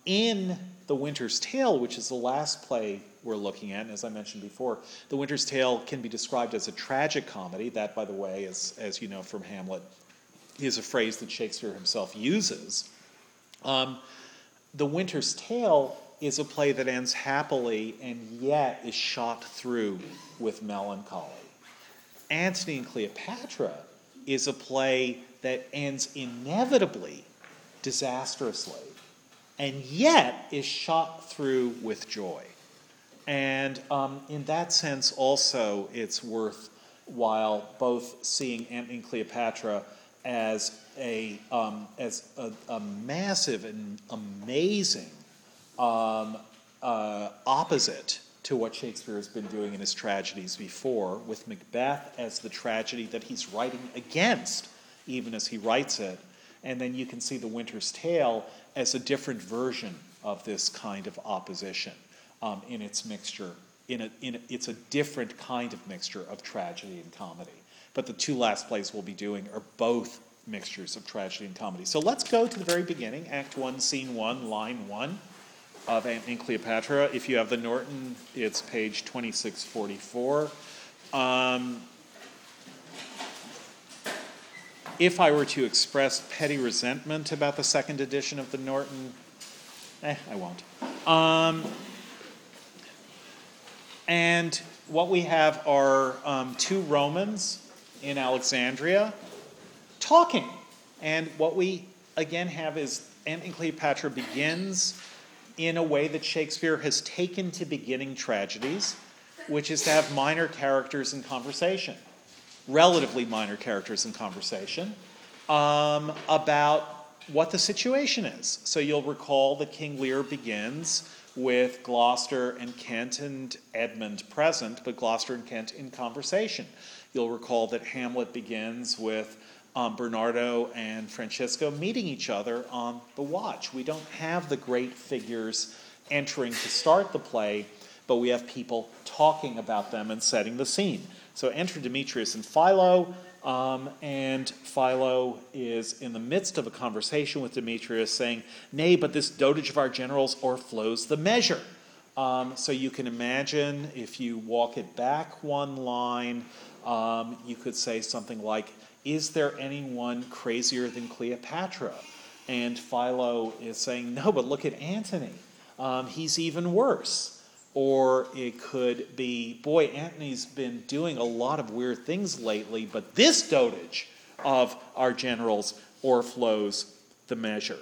In The Winter's Tale, which is the last play we're looking at, and as I mentioned before, The Winter's Tale can be described as a tragic comedy. That, by the way, is, as you know from Hamlet, is a phrase that Shakespeare himself uses. The Winter's Tale is a play that ends happily and yet is shot through with melancholy. Antony and Cleopatra is a play that ends inevitably disastrously and yet is shot through with joy. And in that sense also, it's worthwhile both seeing Antony and Cleopatra as a massive and amazing opposite to what Shakespeare has been doing in his tragedies before, with Macbeth as the tragedy that he's writing against, even as he writes it. And then you can see The Winter's Tale as a different version of this kind of opposition in its mixture. It's a different kind of mixture of tragedy and comedy. But the two last plays we'll be doing are both mixtures of tragedy and comedy. So let's go to the very beginning, Act 1, Scene 1, Line 1 of Antony and Cleopatra. If you have the Norton, it's page 2644. If I were to express petty resentment about the second edition of the Norton, I won't. And what we have are two Romans in Alexandria talking. And what we again have is Antony and Cleopatra begins in a way that Shakespeare has taken to beginning tragedies, which is to have minor characters in conversation, relatively minor characters in conversation, about what the situation is. So you'll recall that King Lear begins with Gloucester and Kent and Edmund present, but Gloucester and Kent in conversation. You'll recall that Hamlet begins with Bernardo and Francesco meeting each other on the watch. We don't have the great figures entering to start the play, but we have people talking about them and setting the scene. So enter Demetrius and Philo, and Philo is in the midst of a conversation with Demetrius saying, "Nay, but this dotage of our generals o'erflows the measure." So you can imagine, if you walk it back one line, you could say something like, "Is there anyone crazier than Cleopatra?" And Philo is saying, "No, but look at Antony. He's even worse." Or it could be, "Boy, Antony's been doing a lot of weird things lately, but this dotage of our generals o'erflows the measure."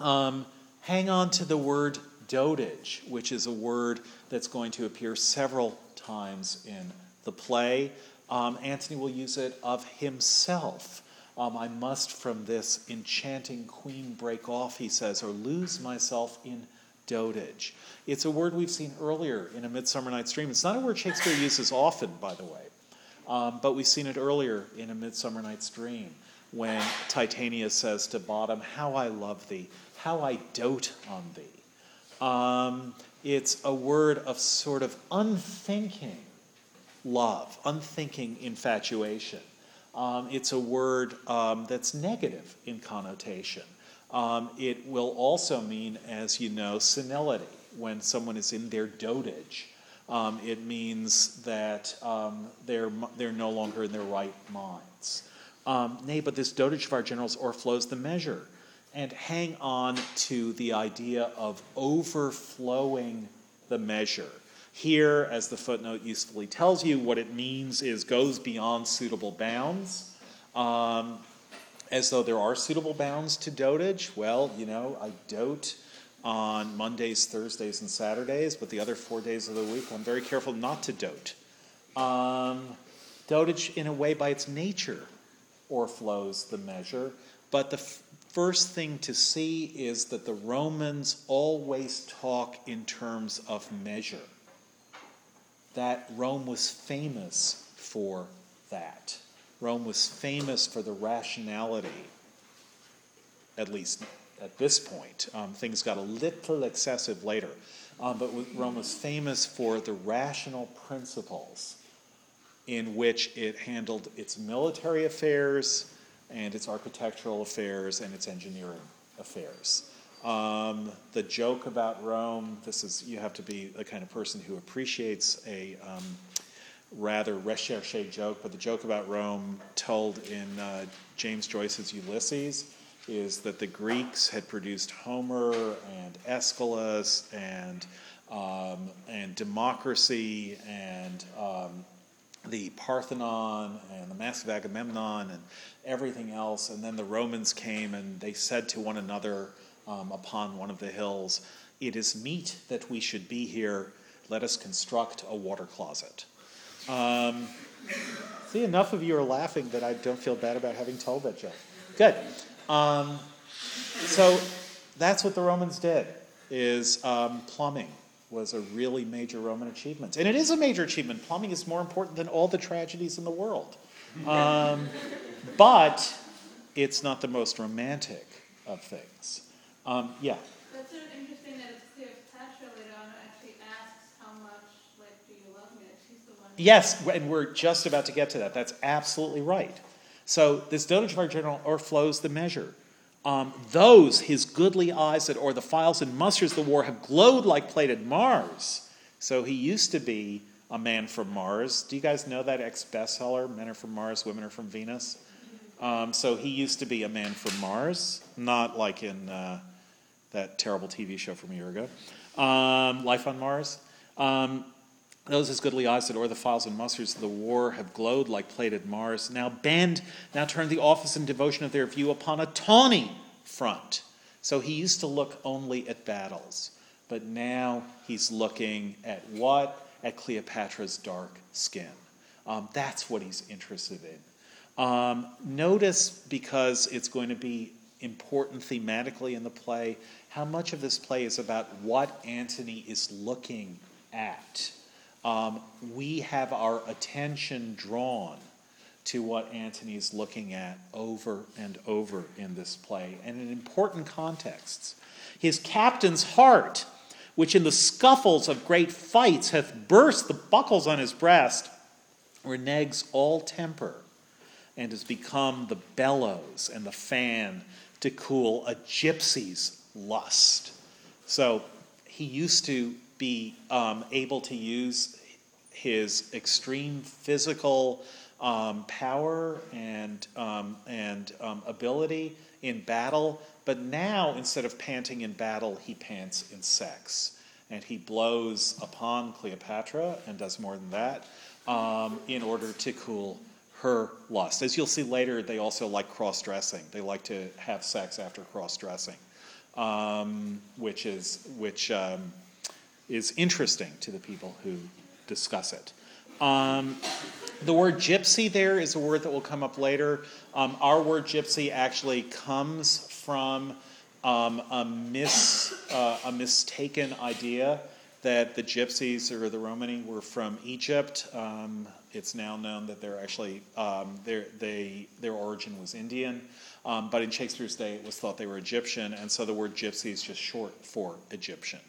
Hang on to the word dotage, which is a word that's going to appear several times in the play. Antony will use it of himself. "I must from this enchanting queen break off," he says, "or lose myself in dotage." It's a word we've seen earlier in A Midsummer Night's Dream. It's not a word Shakespeare uses often, by the way, but we've seen it earlier in A Midsummer Night's Dream when Titania says to Bottom, "How I love thee, how I dote on thee." It's a word of sort of unthinking love, unthinking infatuation. It's a word that's negative in connotation. It will also mean, as you know, senility. When someone is in their dotage, it means that they're no longer in their right minds. "Nay, but this dotage of our generals o'erflows the measure." And hang on to the idea of overflowing the measure. Here, as the footnote usefully tells you, what it means is goes beyond suitable bounds, as though there are suitable bounds to dotage. Well, you know, I dote on Mondays, Thursdays, and Saturdays, but the other 4 days of the week, I'm very careful not to dote. Dotage, in a way, by its nature, o'erflows the measure, but the first thing to see is that the Romans always talk in terms of measure. That Rome was famous for that. Rome was famous for the rationality, at least at this point. Things got a little excessive later. But Rome was famous for the rational principles in which it handled its military affairs and its architectural affairs and its engineering affairs. The joke about Rome, this is, you have to be the kind of person who appreciates a rather recherché joke, but the joke about Rome told in James Joyce's Ulysses is that the Greeks had produced Homer and Aeschylus and Democracy and the Parthenon and the massive Agamemnon and everything else, and then the Romans came and they said to one another, upon one of the hills, "It is meet that we should be here. Let us construct a water closet." See, enough of you are laughing that I don't feel bad about having told that joke. Good. So that's what the Romans did, is plumbing was a really major Roman achievement. And it is a major achievement. Plumbing is more important than all the tragedies in the world. But it's not the most romantic of things. Yeah. That's sort of interesting that it's Cleopatra later on actually asks, "How much, like, do you love me?" She's the one. Yes, and we're just about to get to that. That's absolutely right. So this dotage of our general o'erflows the measure. Those his goodly eyes that o'er the files and musters the war have glowed like plated Mars. So he used to be a man from Mars. Do you guys know that ex-bestseller, Men Are From Mars, Women Are From Venus? So he used to be a man from Mars, not like in that terrible TV show from a year ago, Life on Mars. Those his goodly eyes that o'er the files and musters of the war have glowed like plated Mars, now turn the office and devotion of their view upon a tawny front. So he used to look only at battles. But now he's looking at what? At Cleopatra's dark skin. That's what he's interested in. Notice, because it's going to be important thematically in the play, how much of this play is about what Antony is looking at. We have our attention drawn to what Antony is looking at over and over in this play, and in important contexts. His captain's heart, which in the scuffles of great fights hath burst the buckles on his breast, reneges all temper, and has become the bellows and the fan to cool a gypsy's lust. So he used to be able to use his extreme physical power and ability in battle, but now instead of panting in battle, he pants in sex. And he blows upon Cleopatra, and does more than that, in order to cool her lust. As you'll see later, they also like cross-dressing. They like to have sex after cross-dressing, which is interesting to the people who discuss it. The word gypsy there is a word that will come up later. Our word gypsy actually comes from a mistaken idea that the gypsies or the Romani were from Egypt. It's now known that they're actually their origin was Indian, but in Shakespeare's day it was thought they were Egyptian, and so the word gypsy is just short for Egyptian.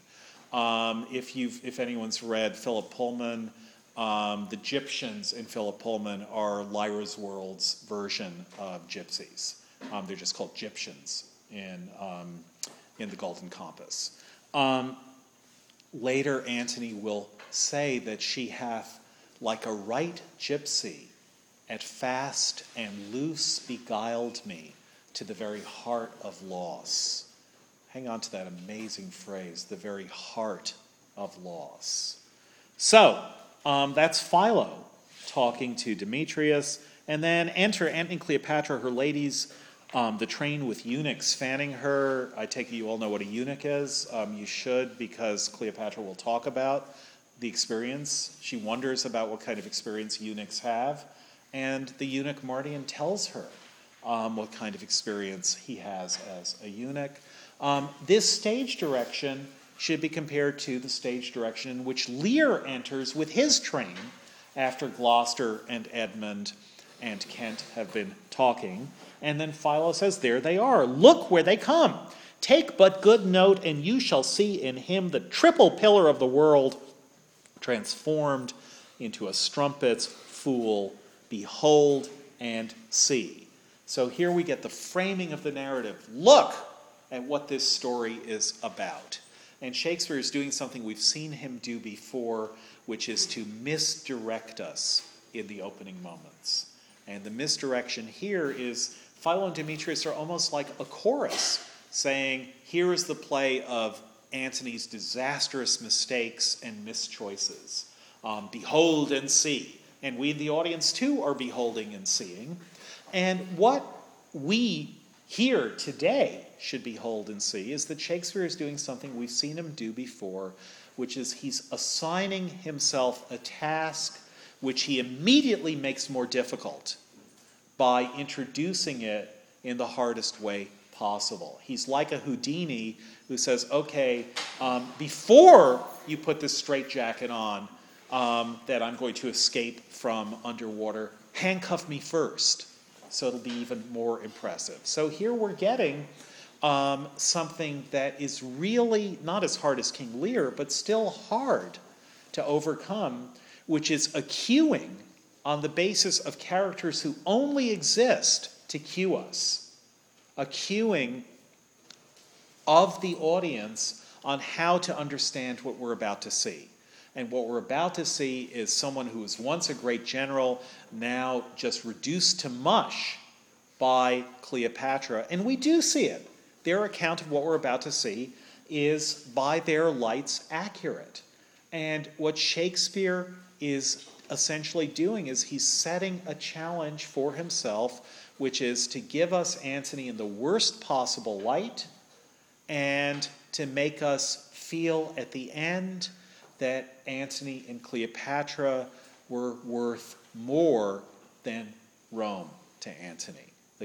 If anyone's read Philip Pullman, the Gyptians in Philip Pullman are Lyra's World's version of gypsies. They're just called Gyptians in the Golden Compass. Later, Antony will say that she hath, like a right gypsy, at fast and loose beguiled me to the very heart of loss. Hang on to that amazing phrase, the very heart of loss. So, that's Philo talking to Demetrius. And then enter Antony and Cleopatra, her ladies, the train with eunuchs fanning her. I take it you all know what a eunuch is. You should, because Cleopatra will talk about the experience. She wonders about what kind of experience eunuchs have. And the eunuch Mardian tells her what kind of experience he has as a eunuch. This stage direction should be compared to the stage direction in which Lear enters with his train after Gloucester and Edmund and Kent have been talking. And then Philo says, there they are. Look where they come. Take but good note, and you shall see in him the triple pillar of the world transformed into a strumpet's fool. Behold and see. So here we get the framing of the narrative. Look at what this story is about. And Shakespeare is doing something we've seen him do before, which is to misdirect us in the opening moments. And the misdirection here is Philo and Demetrius are almost like a chorus saying, here is the play of Antony's disastrous mistakes and mischoices. Behold and see. And we in the audience, too, are beholding and seeing. And what we here today should behold and see is that Shakespeare is doing something we've seen him do before, which is he's assigning himself a task which he immediately makes more difficult by introducing it in the hardest way possible. He's like a Houdini who says, okay, before you put this straitjacket on that I'm going to escape from underwater, handcuff me first, so it'll be even more impressive. So here we're getting something that is really not as hard as King Lear, but still hard to overcome, which is a cueing on the basis of characters who only exist to cue us. A cueing of the audience on how to understand what we're about to see. And what we're about to see is someone who was once a great general, now just reduced to mush by Cleopatra. And we do see it. Their account of what we're about to see is by their lights accurate. And what Shakespeare is essentially doing is he's setting a challenge for himself, which is to give us Antony in the worst possible light and to make us feel at the end that Antony and Cleopatra were worth more than Rome to Antony.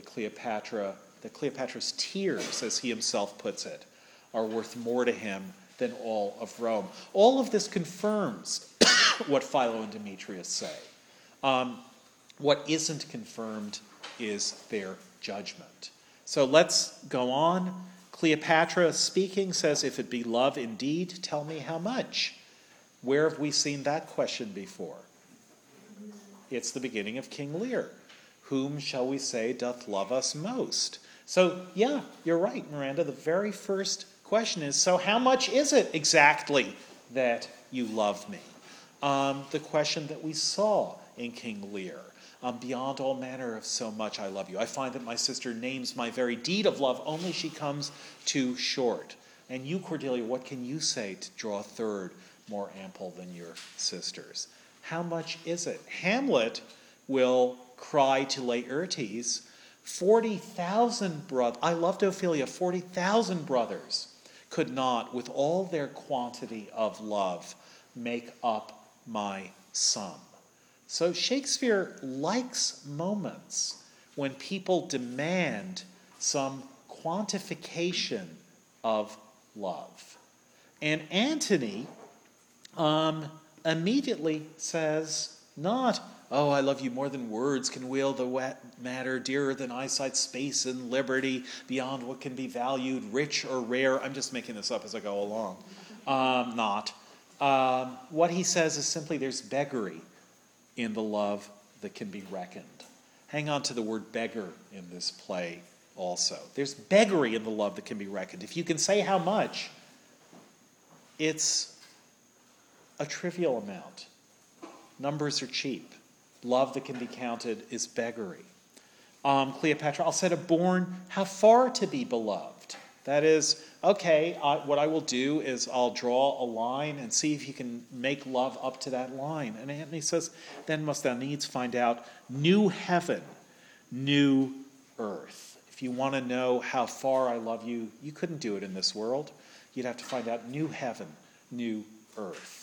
Cleopatra's tears, as he himself puts it, are worth more to him than all of Rome. All of this confirms what Philo and Demetrius say. What isn't confirmed is their judgment. So let's go on. Cleopatra, speaking, says, "If it be love indeed, tell me how much." Where have we seen that question before? It's the beginning of King Lear. Whom shall we say doth love us most? So, yeah, you're right, Miranda. The very first question is, so how much is it exactly that you love me? The question that we saw in King Lear, beyond all manner of so much I love you. I find that my sister names my very deed of love, only she comes too short. And you, Cordelia, what can you say to draw a third more ample than your sister's? How much is it? Hamlet will cry to Laertes, 40,000 brothers, I loved Ophelia, 40,000 brothers could not, with all their quantity of love, make up my sum. So Shakespeare likes moments when people demand some quantification of love. And Antony immediately says, not, "Oh, I love you more than words can wheel the wet matter, dearer than eyesight, space, and liberty, beyond what can be valued, rich or rare." I'm just making this up as I go along. What he says is simply there's beggary in the love that can be reckoned. Hang on to the word beggar in this play also. There's beggary in the love that can be reckoned. If you can say how much, it's a trivial amount. Numbers are cheap. Love that can be counted is beggary. Cleopatra, I'll set a bourn, how far to be beloved. That is, okay, what I will do is I'll draw a line and see if you can make love up to that line. And Antony says, then must thou needs find out new heaven, new earth. If you want to know how far I love you, you couldn't do it in this world. You'd have to find out new heaven, new earth.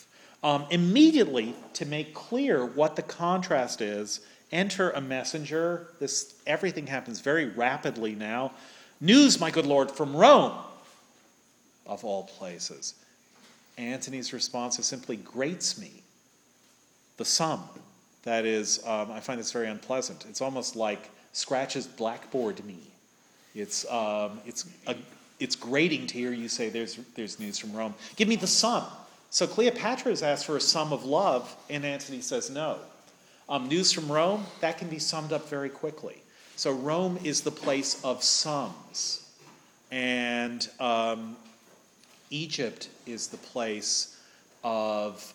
Immediately, to make clear what the contrast is, enter a messenger. This everything happens very rapidly now. News, my good lord, from Rome, of all places. Antony's response is simply, grates me, the sum. That is, I find this very unpleasant. It's almost like scratches blackboard me. It's grating to hear you say there's news from Rome. Give me the sum. So Cleopatra is asked for a sum of love, and Antony says no. News from Rome, that can be summed up very quickly. So Rome is the place of sums, and Egypt is the place of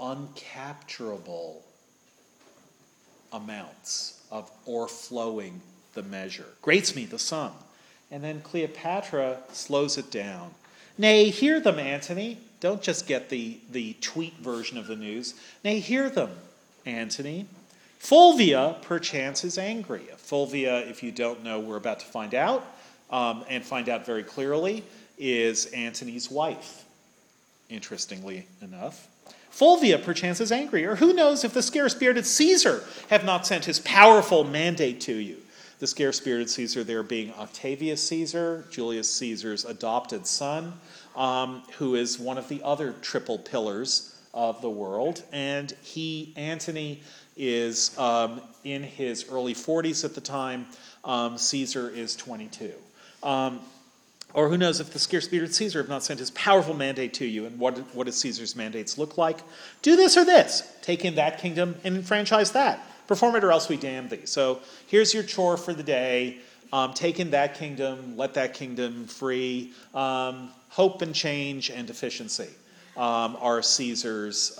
uncapturable amounts of o'erflowing the measure. Grates me, the sum. And then Cleopatra slows it down. Nay, hear them, Antony. Don't just get the tweet version of the news. Nay, hear them, Antony. Fulvia, perchance, is angry. Fulvia, if you don't know, we're about to find out, and find out very clearly, is Antony's wife, interestingly enough. Fulvia, perchance, is angry. Or who knows if the scarce-bearded Caesar have not sent his powerful mandate to you. The scarce-bearded Caesar there being Octavius Caesar, Julius Caesar's adopted son, who is one of the other triple pillars of the world. And Antony is in his early 40s at the time. Caesar is 22. Or who knows if the scarce-bearded Caesar have not sent his powerful mandate to you. And what does Caesar's mandates look like? Do this or this. Take in that kingdom and enfranchise that. Perform it or else we damn thee. So here's your chore for the day. Take in that kingdom, let that kingdom free. Hope and change and efficiency are Caesar's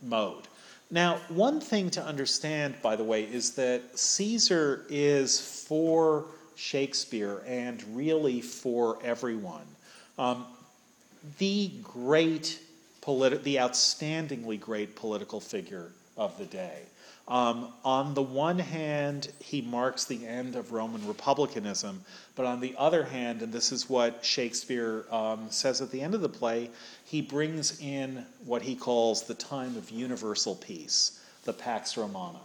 mode. Now, one thing to understand, by the way, is that Caesar is for Shakespeare and really for everyone. The outstandingly great political figure of the day. On the one hand, he marks the end of Roman republicanism, but on the other hand, and this is what Shakespeare says at the end of the play, he brings in what he calls the time of universal peace, the Pax Romana.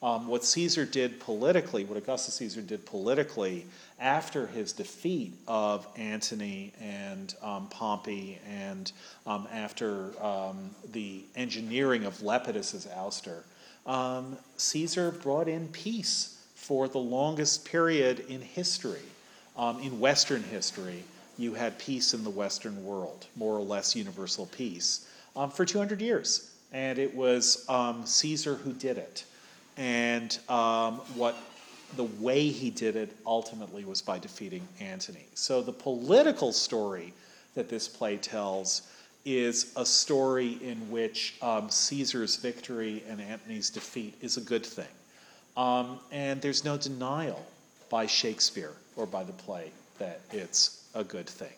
What Caesar did politically, what Augustus Caesar did politically after his defeat of Antony and Pompey and after the engineering of Lepidus's ouster, Caesar brought in peace for the longest period in history. In Western history, you had peace in the Western world, more or less universal peace, for 200 years. And it was Caesar who did it. And the way he did it ultimately was by defeating Antony. So the political story that this play tells is a story in which Caesar's victory and Antony's defeat is a good thing. And there's no denial by Shakespeare or by the play that it's a good thing.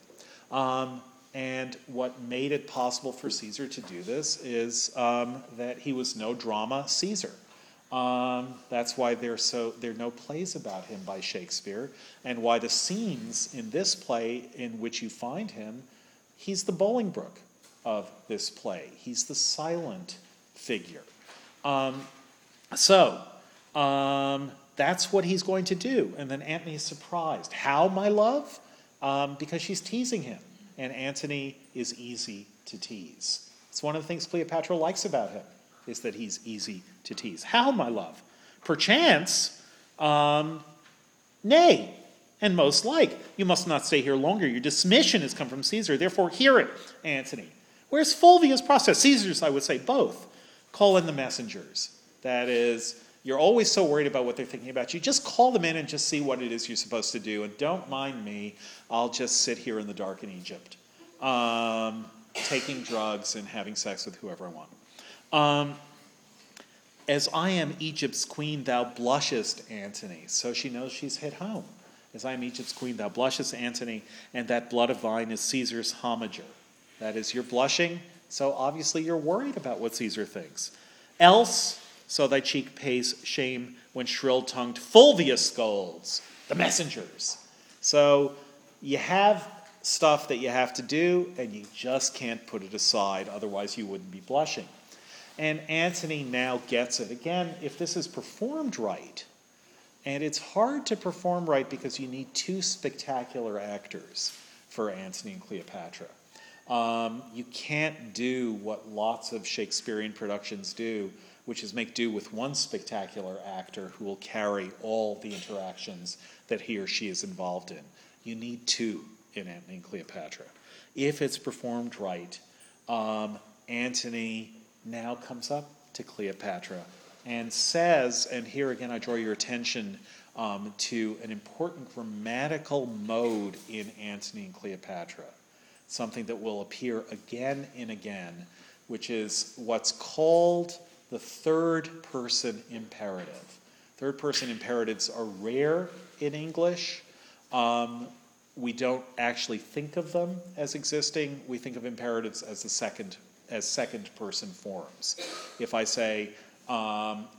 And what made it possible for Caesar to do this is that he was no drama Caesar. That's why there are no plays about him by Shakespeare, and why the scenes in this play in which you find him, he's the Bolingbroke of this play. He's the silent figure. That's what he's going to do. And then Antony's surprised. How, my love? Because she's teasing him. And Antony is easy to tease. It's one of the things Cleopatra likes about him, is that he's easy to tease. How, my love? Perchance, nay, and most like, you must not stay here longer. Your dismission has come from Caesar, therefore hear it, Antony. Where's Fulvia's process? Caesar's, I would say, both. Call in the messengers. That is, you're always so worried about what they're thinking about you. Just call them in and just see what it is you're supposed to do. And don't mind me, I'll just sit here in the dark in Egypt, taking drugs and having sex with whoever I want. As I am Egypt's queen, thou blushest, Antony. So she knows she's hit home. As I am Egypt's queen, thou blushest, Antony, and that blood of thine is Caesar's homager. That is, you're blushing, so obviously you're worried about what Caesar thinks. Else, so thy cheek pays shame when shrill-tongued Fulvia scolds, the messengers. So you have stuff that you have to do, and you just can't put it aside, otherwise you wouldn't be blushing. And Antony now gets it. Again, if this is performed right, and it's hard to perform right because you need two spectacular actors for Antony and Cleopatra. You can't do what lots of Shakespearean productions do, which is make do with one spectacular actor who will carry all the interactions that he or she is involved in. You need two in Antony and Cleopatra. If it's performed right, Antony now comes up to Cleopatra and says, and here again I draw your attention to an important grammatical mode in Antony and Cleopatra, something that will appear again and again, which is what's called the third person imperative. Third person imperatives are rare in English. We don't actually think of them as existing. We think of imperatives as the second person forms. If I say,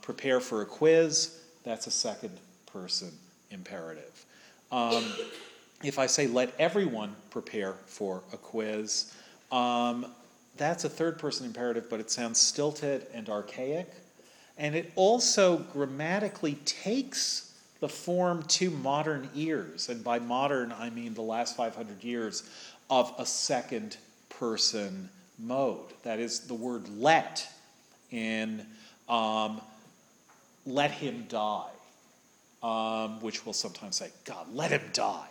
prepare for a quiz, that's a second person imperative. If I say, let everyone prepare for a quiz, that's a third person imperative, but it sounds stilted and archaic. And it also grammatically takes the form to modern ears. And by modern, I mean the last 500 years of a second person mode. That is, the word let in let him die, which we'll sometimes say, God, let him die.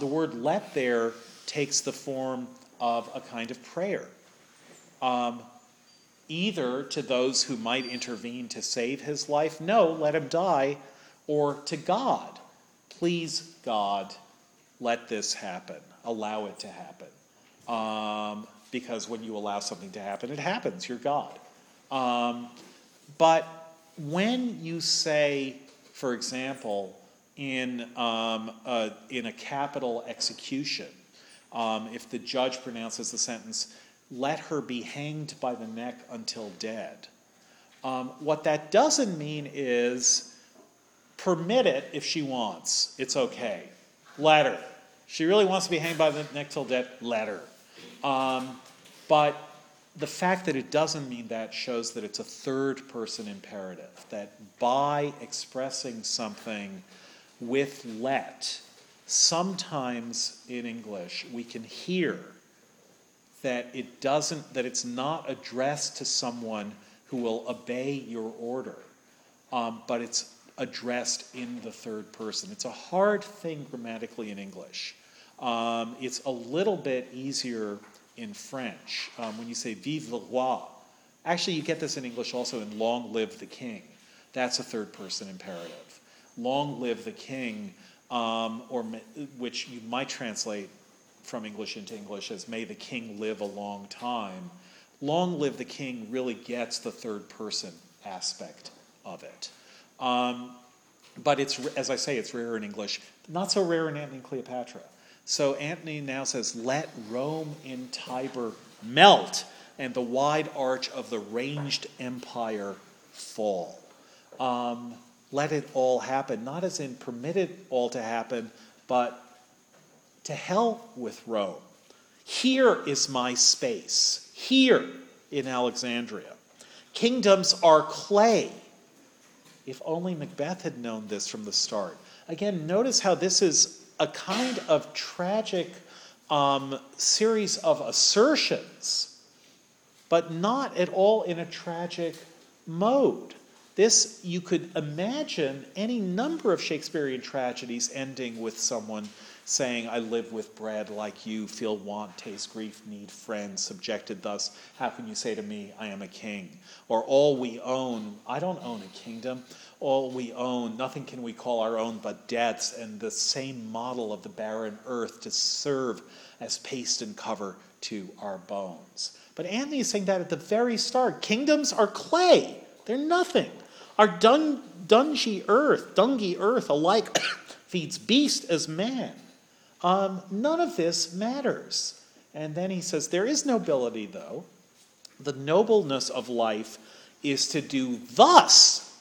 The word let there takes the form of a kind of prayer, either to those who might intervene to save his life, no, let him die, or to God, please God, let this happen, allow it to happen. Because when you allow something to happen, it happens. You're God. But when you say, for example, in a capital execution, if the judge pronounces the sentence, let her be hanged by the neck until dead, What that doesn't mean is permit it if she wants. It's okay. Let her. She really wants to be hanged by the neck till dead. Let her. But the fact that it doesn't mean that shows that it's a third-person imperative, that by expressing something with let, sometimes in English we can hear that it doesn't, that it's not addressed to someone who will obey your order, but it's addressed in the third person. It's a hard thing grammatically in English. It's a little bit easier in French. When you say vive le roi, actually you get this in English also in long live the king. That's a third person imperative. Long live the king, which you might translate from English into English as may the king live a long time. Long live the king really gets the third person aspect of it. But it's, as I say, it's rare in English. Not so rare in Antony and Cleopatra. So Antony now says, let Rome in Tiber melt and the wide arch of the ranged empire fall. Let it all happen, not as in permit it all to happen, but to hell with Rome. Here is my space, here in Alexandria. Kingdoms are clay. If only Macbeth had known this from the start. Again, notice how this is a kind of tragic series of assertions, but not at all in a tragic mode. This, you could imagine any number of Shakespearean tragedies ending with someone saying, I live with bread like you, feel want, taste grief, need friends, subjected thus, how can you say to me, I am a king? Or all we own, I don't own a kingdom, all we own, nothing can we call our own but debts, and the same model of the barren earth to serve as paste and cover to our bones. But Antony is saying that at the very start, kingdoms are clay, they're nothing. Our dungy earth alike feeds beast as man. None of this matters. And then he says, there is nobility, though. The nobleness of life is to do thus,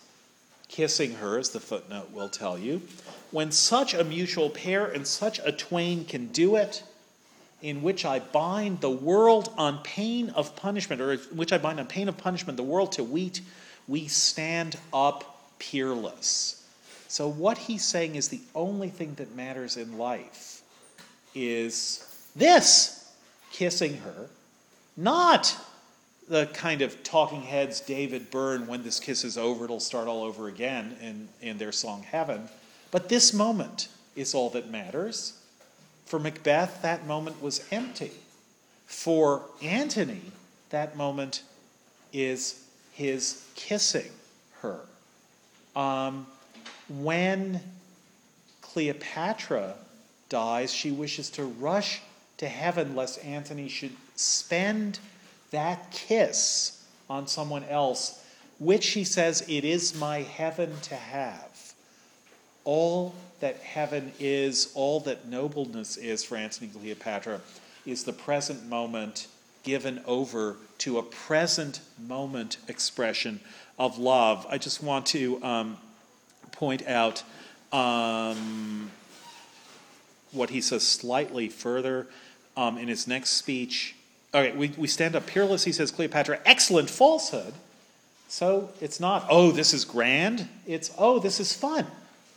kissing her, as the footnote will tell you, when such a mutual pair and such a twain can do it, in which I bind the world on pain of punishment, or which I bind on pain of punishment the world to wheat, we stand up peerless. So what he's saying is the only thing that matters in life is this, kissing her, not the kind of Talking Heads, David Byrne, when this kiss is over, it'll start all over again in their song Heaven. But this moment is all that matters. For Macbeth, that moment was empty. For Antony, that moment is his kissing her. When Cleopatra dies, she wishes to rush to heaven lest Antony should spend that kiss on someone else, which she says, it is my heaven to have. All that heaven is, all that nobleness is for Antony and Cleopatra is the present moment given over to a present moment expression of love. I just want to point out what he says slightly further in his next speech. Okay, we stand up peerless, he says, Cleopatra, excellent falsehood. So it's not, oh, this is grand. It's, oh, this is fun,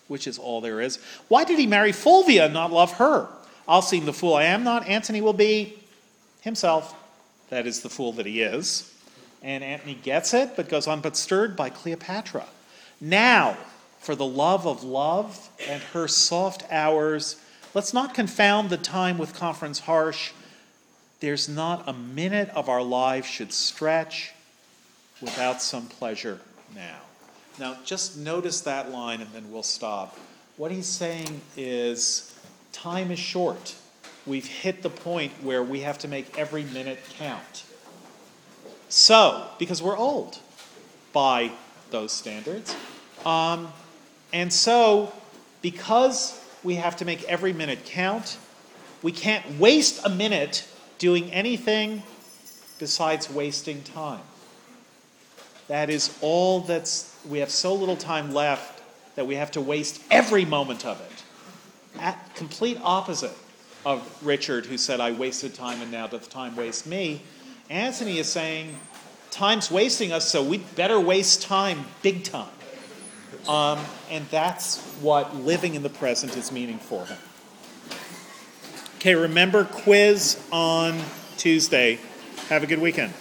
which is all there is. Why did he marry Fulvia and not love her? I'll seem the fool I am not. Antony will be himself. That is the fool that he is. And Antony gets it, but goes on, but stirred by Cleopatra. Now, for the love of love and her soft hours, let's not confound the time with conference harsh. There's not a minute of our lives should stretch without some pleasure now. Now, just notice that line and then we'll stop. What he's saying is time is short. We've hit the point where we have to make every minute count. So, because we're old by those standards, and so, because we have to make every minute count, we can't waste a minute doing anything besides wasting time. That is all we have so little time left that we have to waste every moment of it. At complete opposite of Richard, who said, I wasted time and now doth time waste me, Anthony is saying, time's wasting us, so we'd better waste time big time. And that's what living in the present is meaning for him. Okay, remember quiz on Tuesday. Have a good weekend.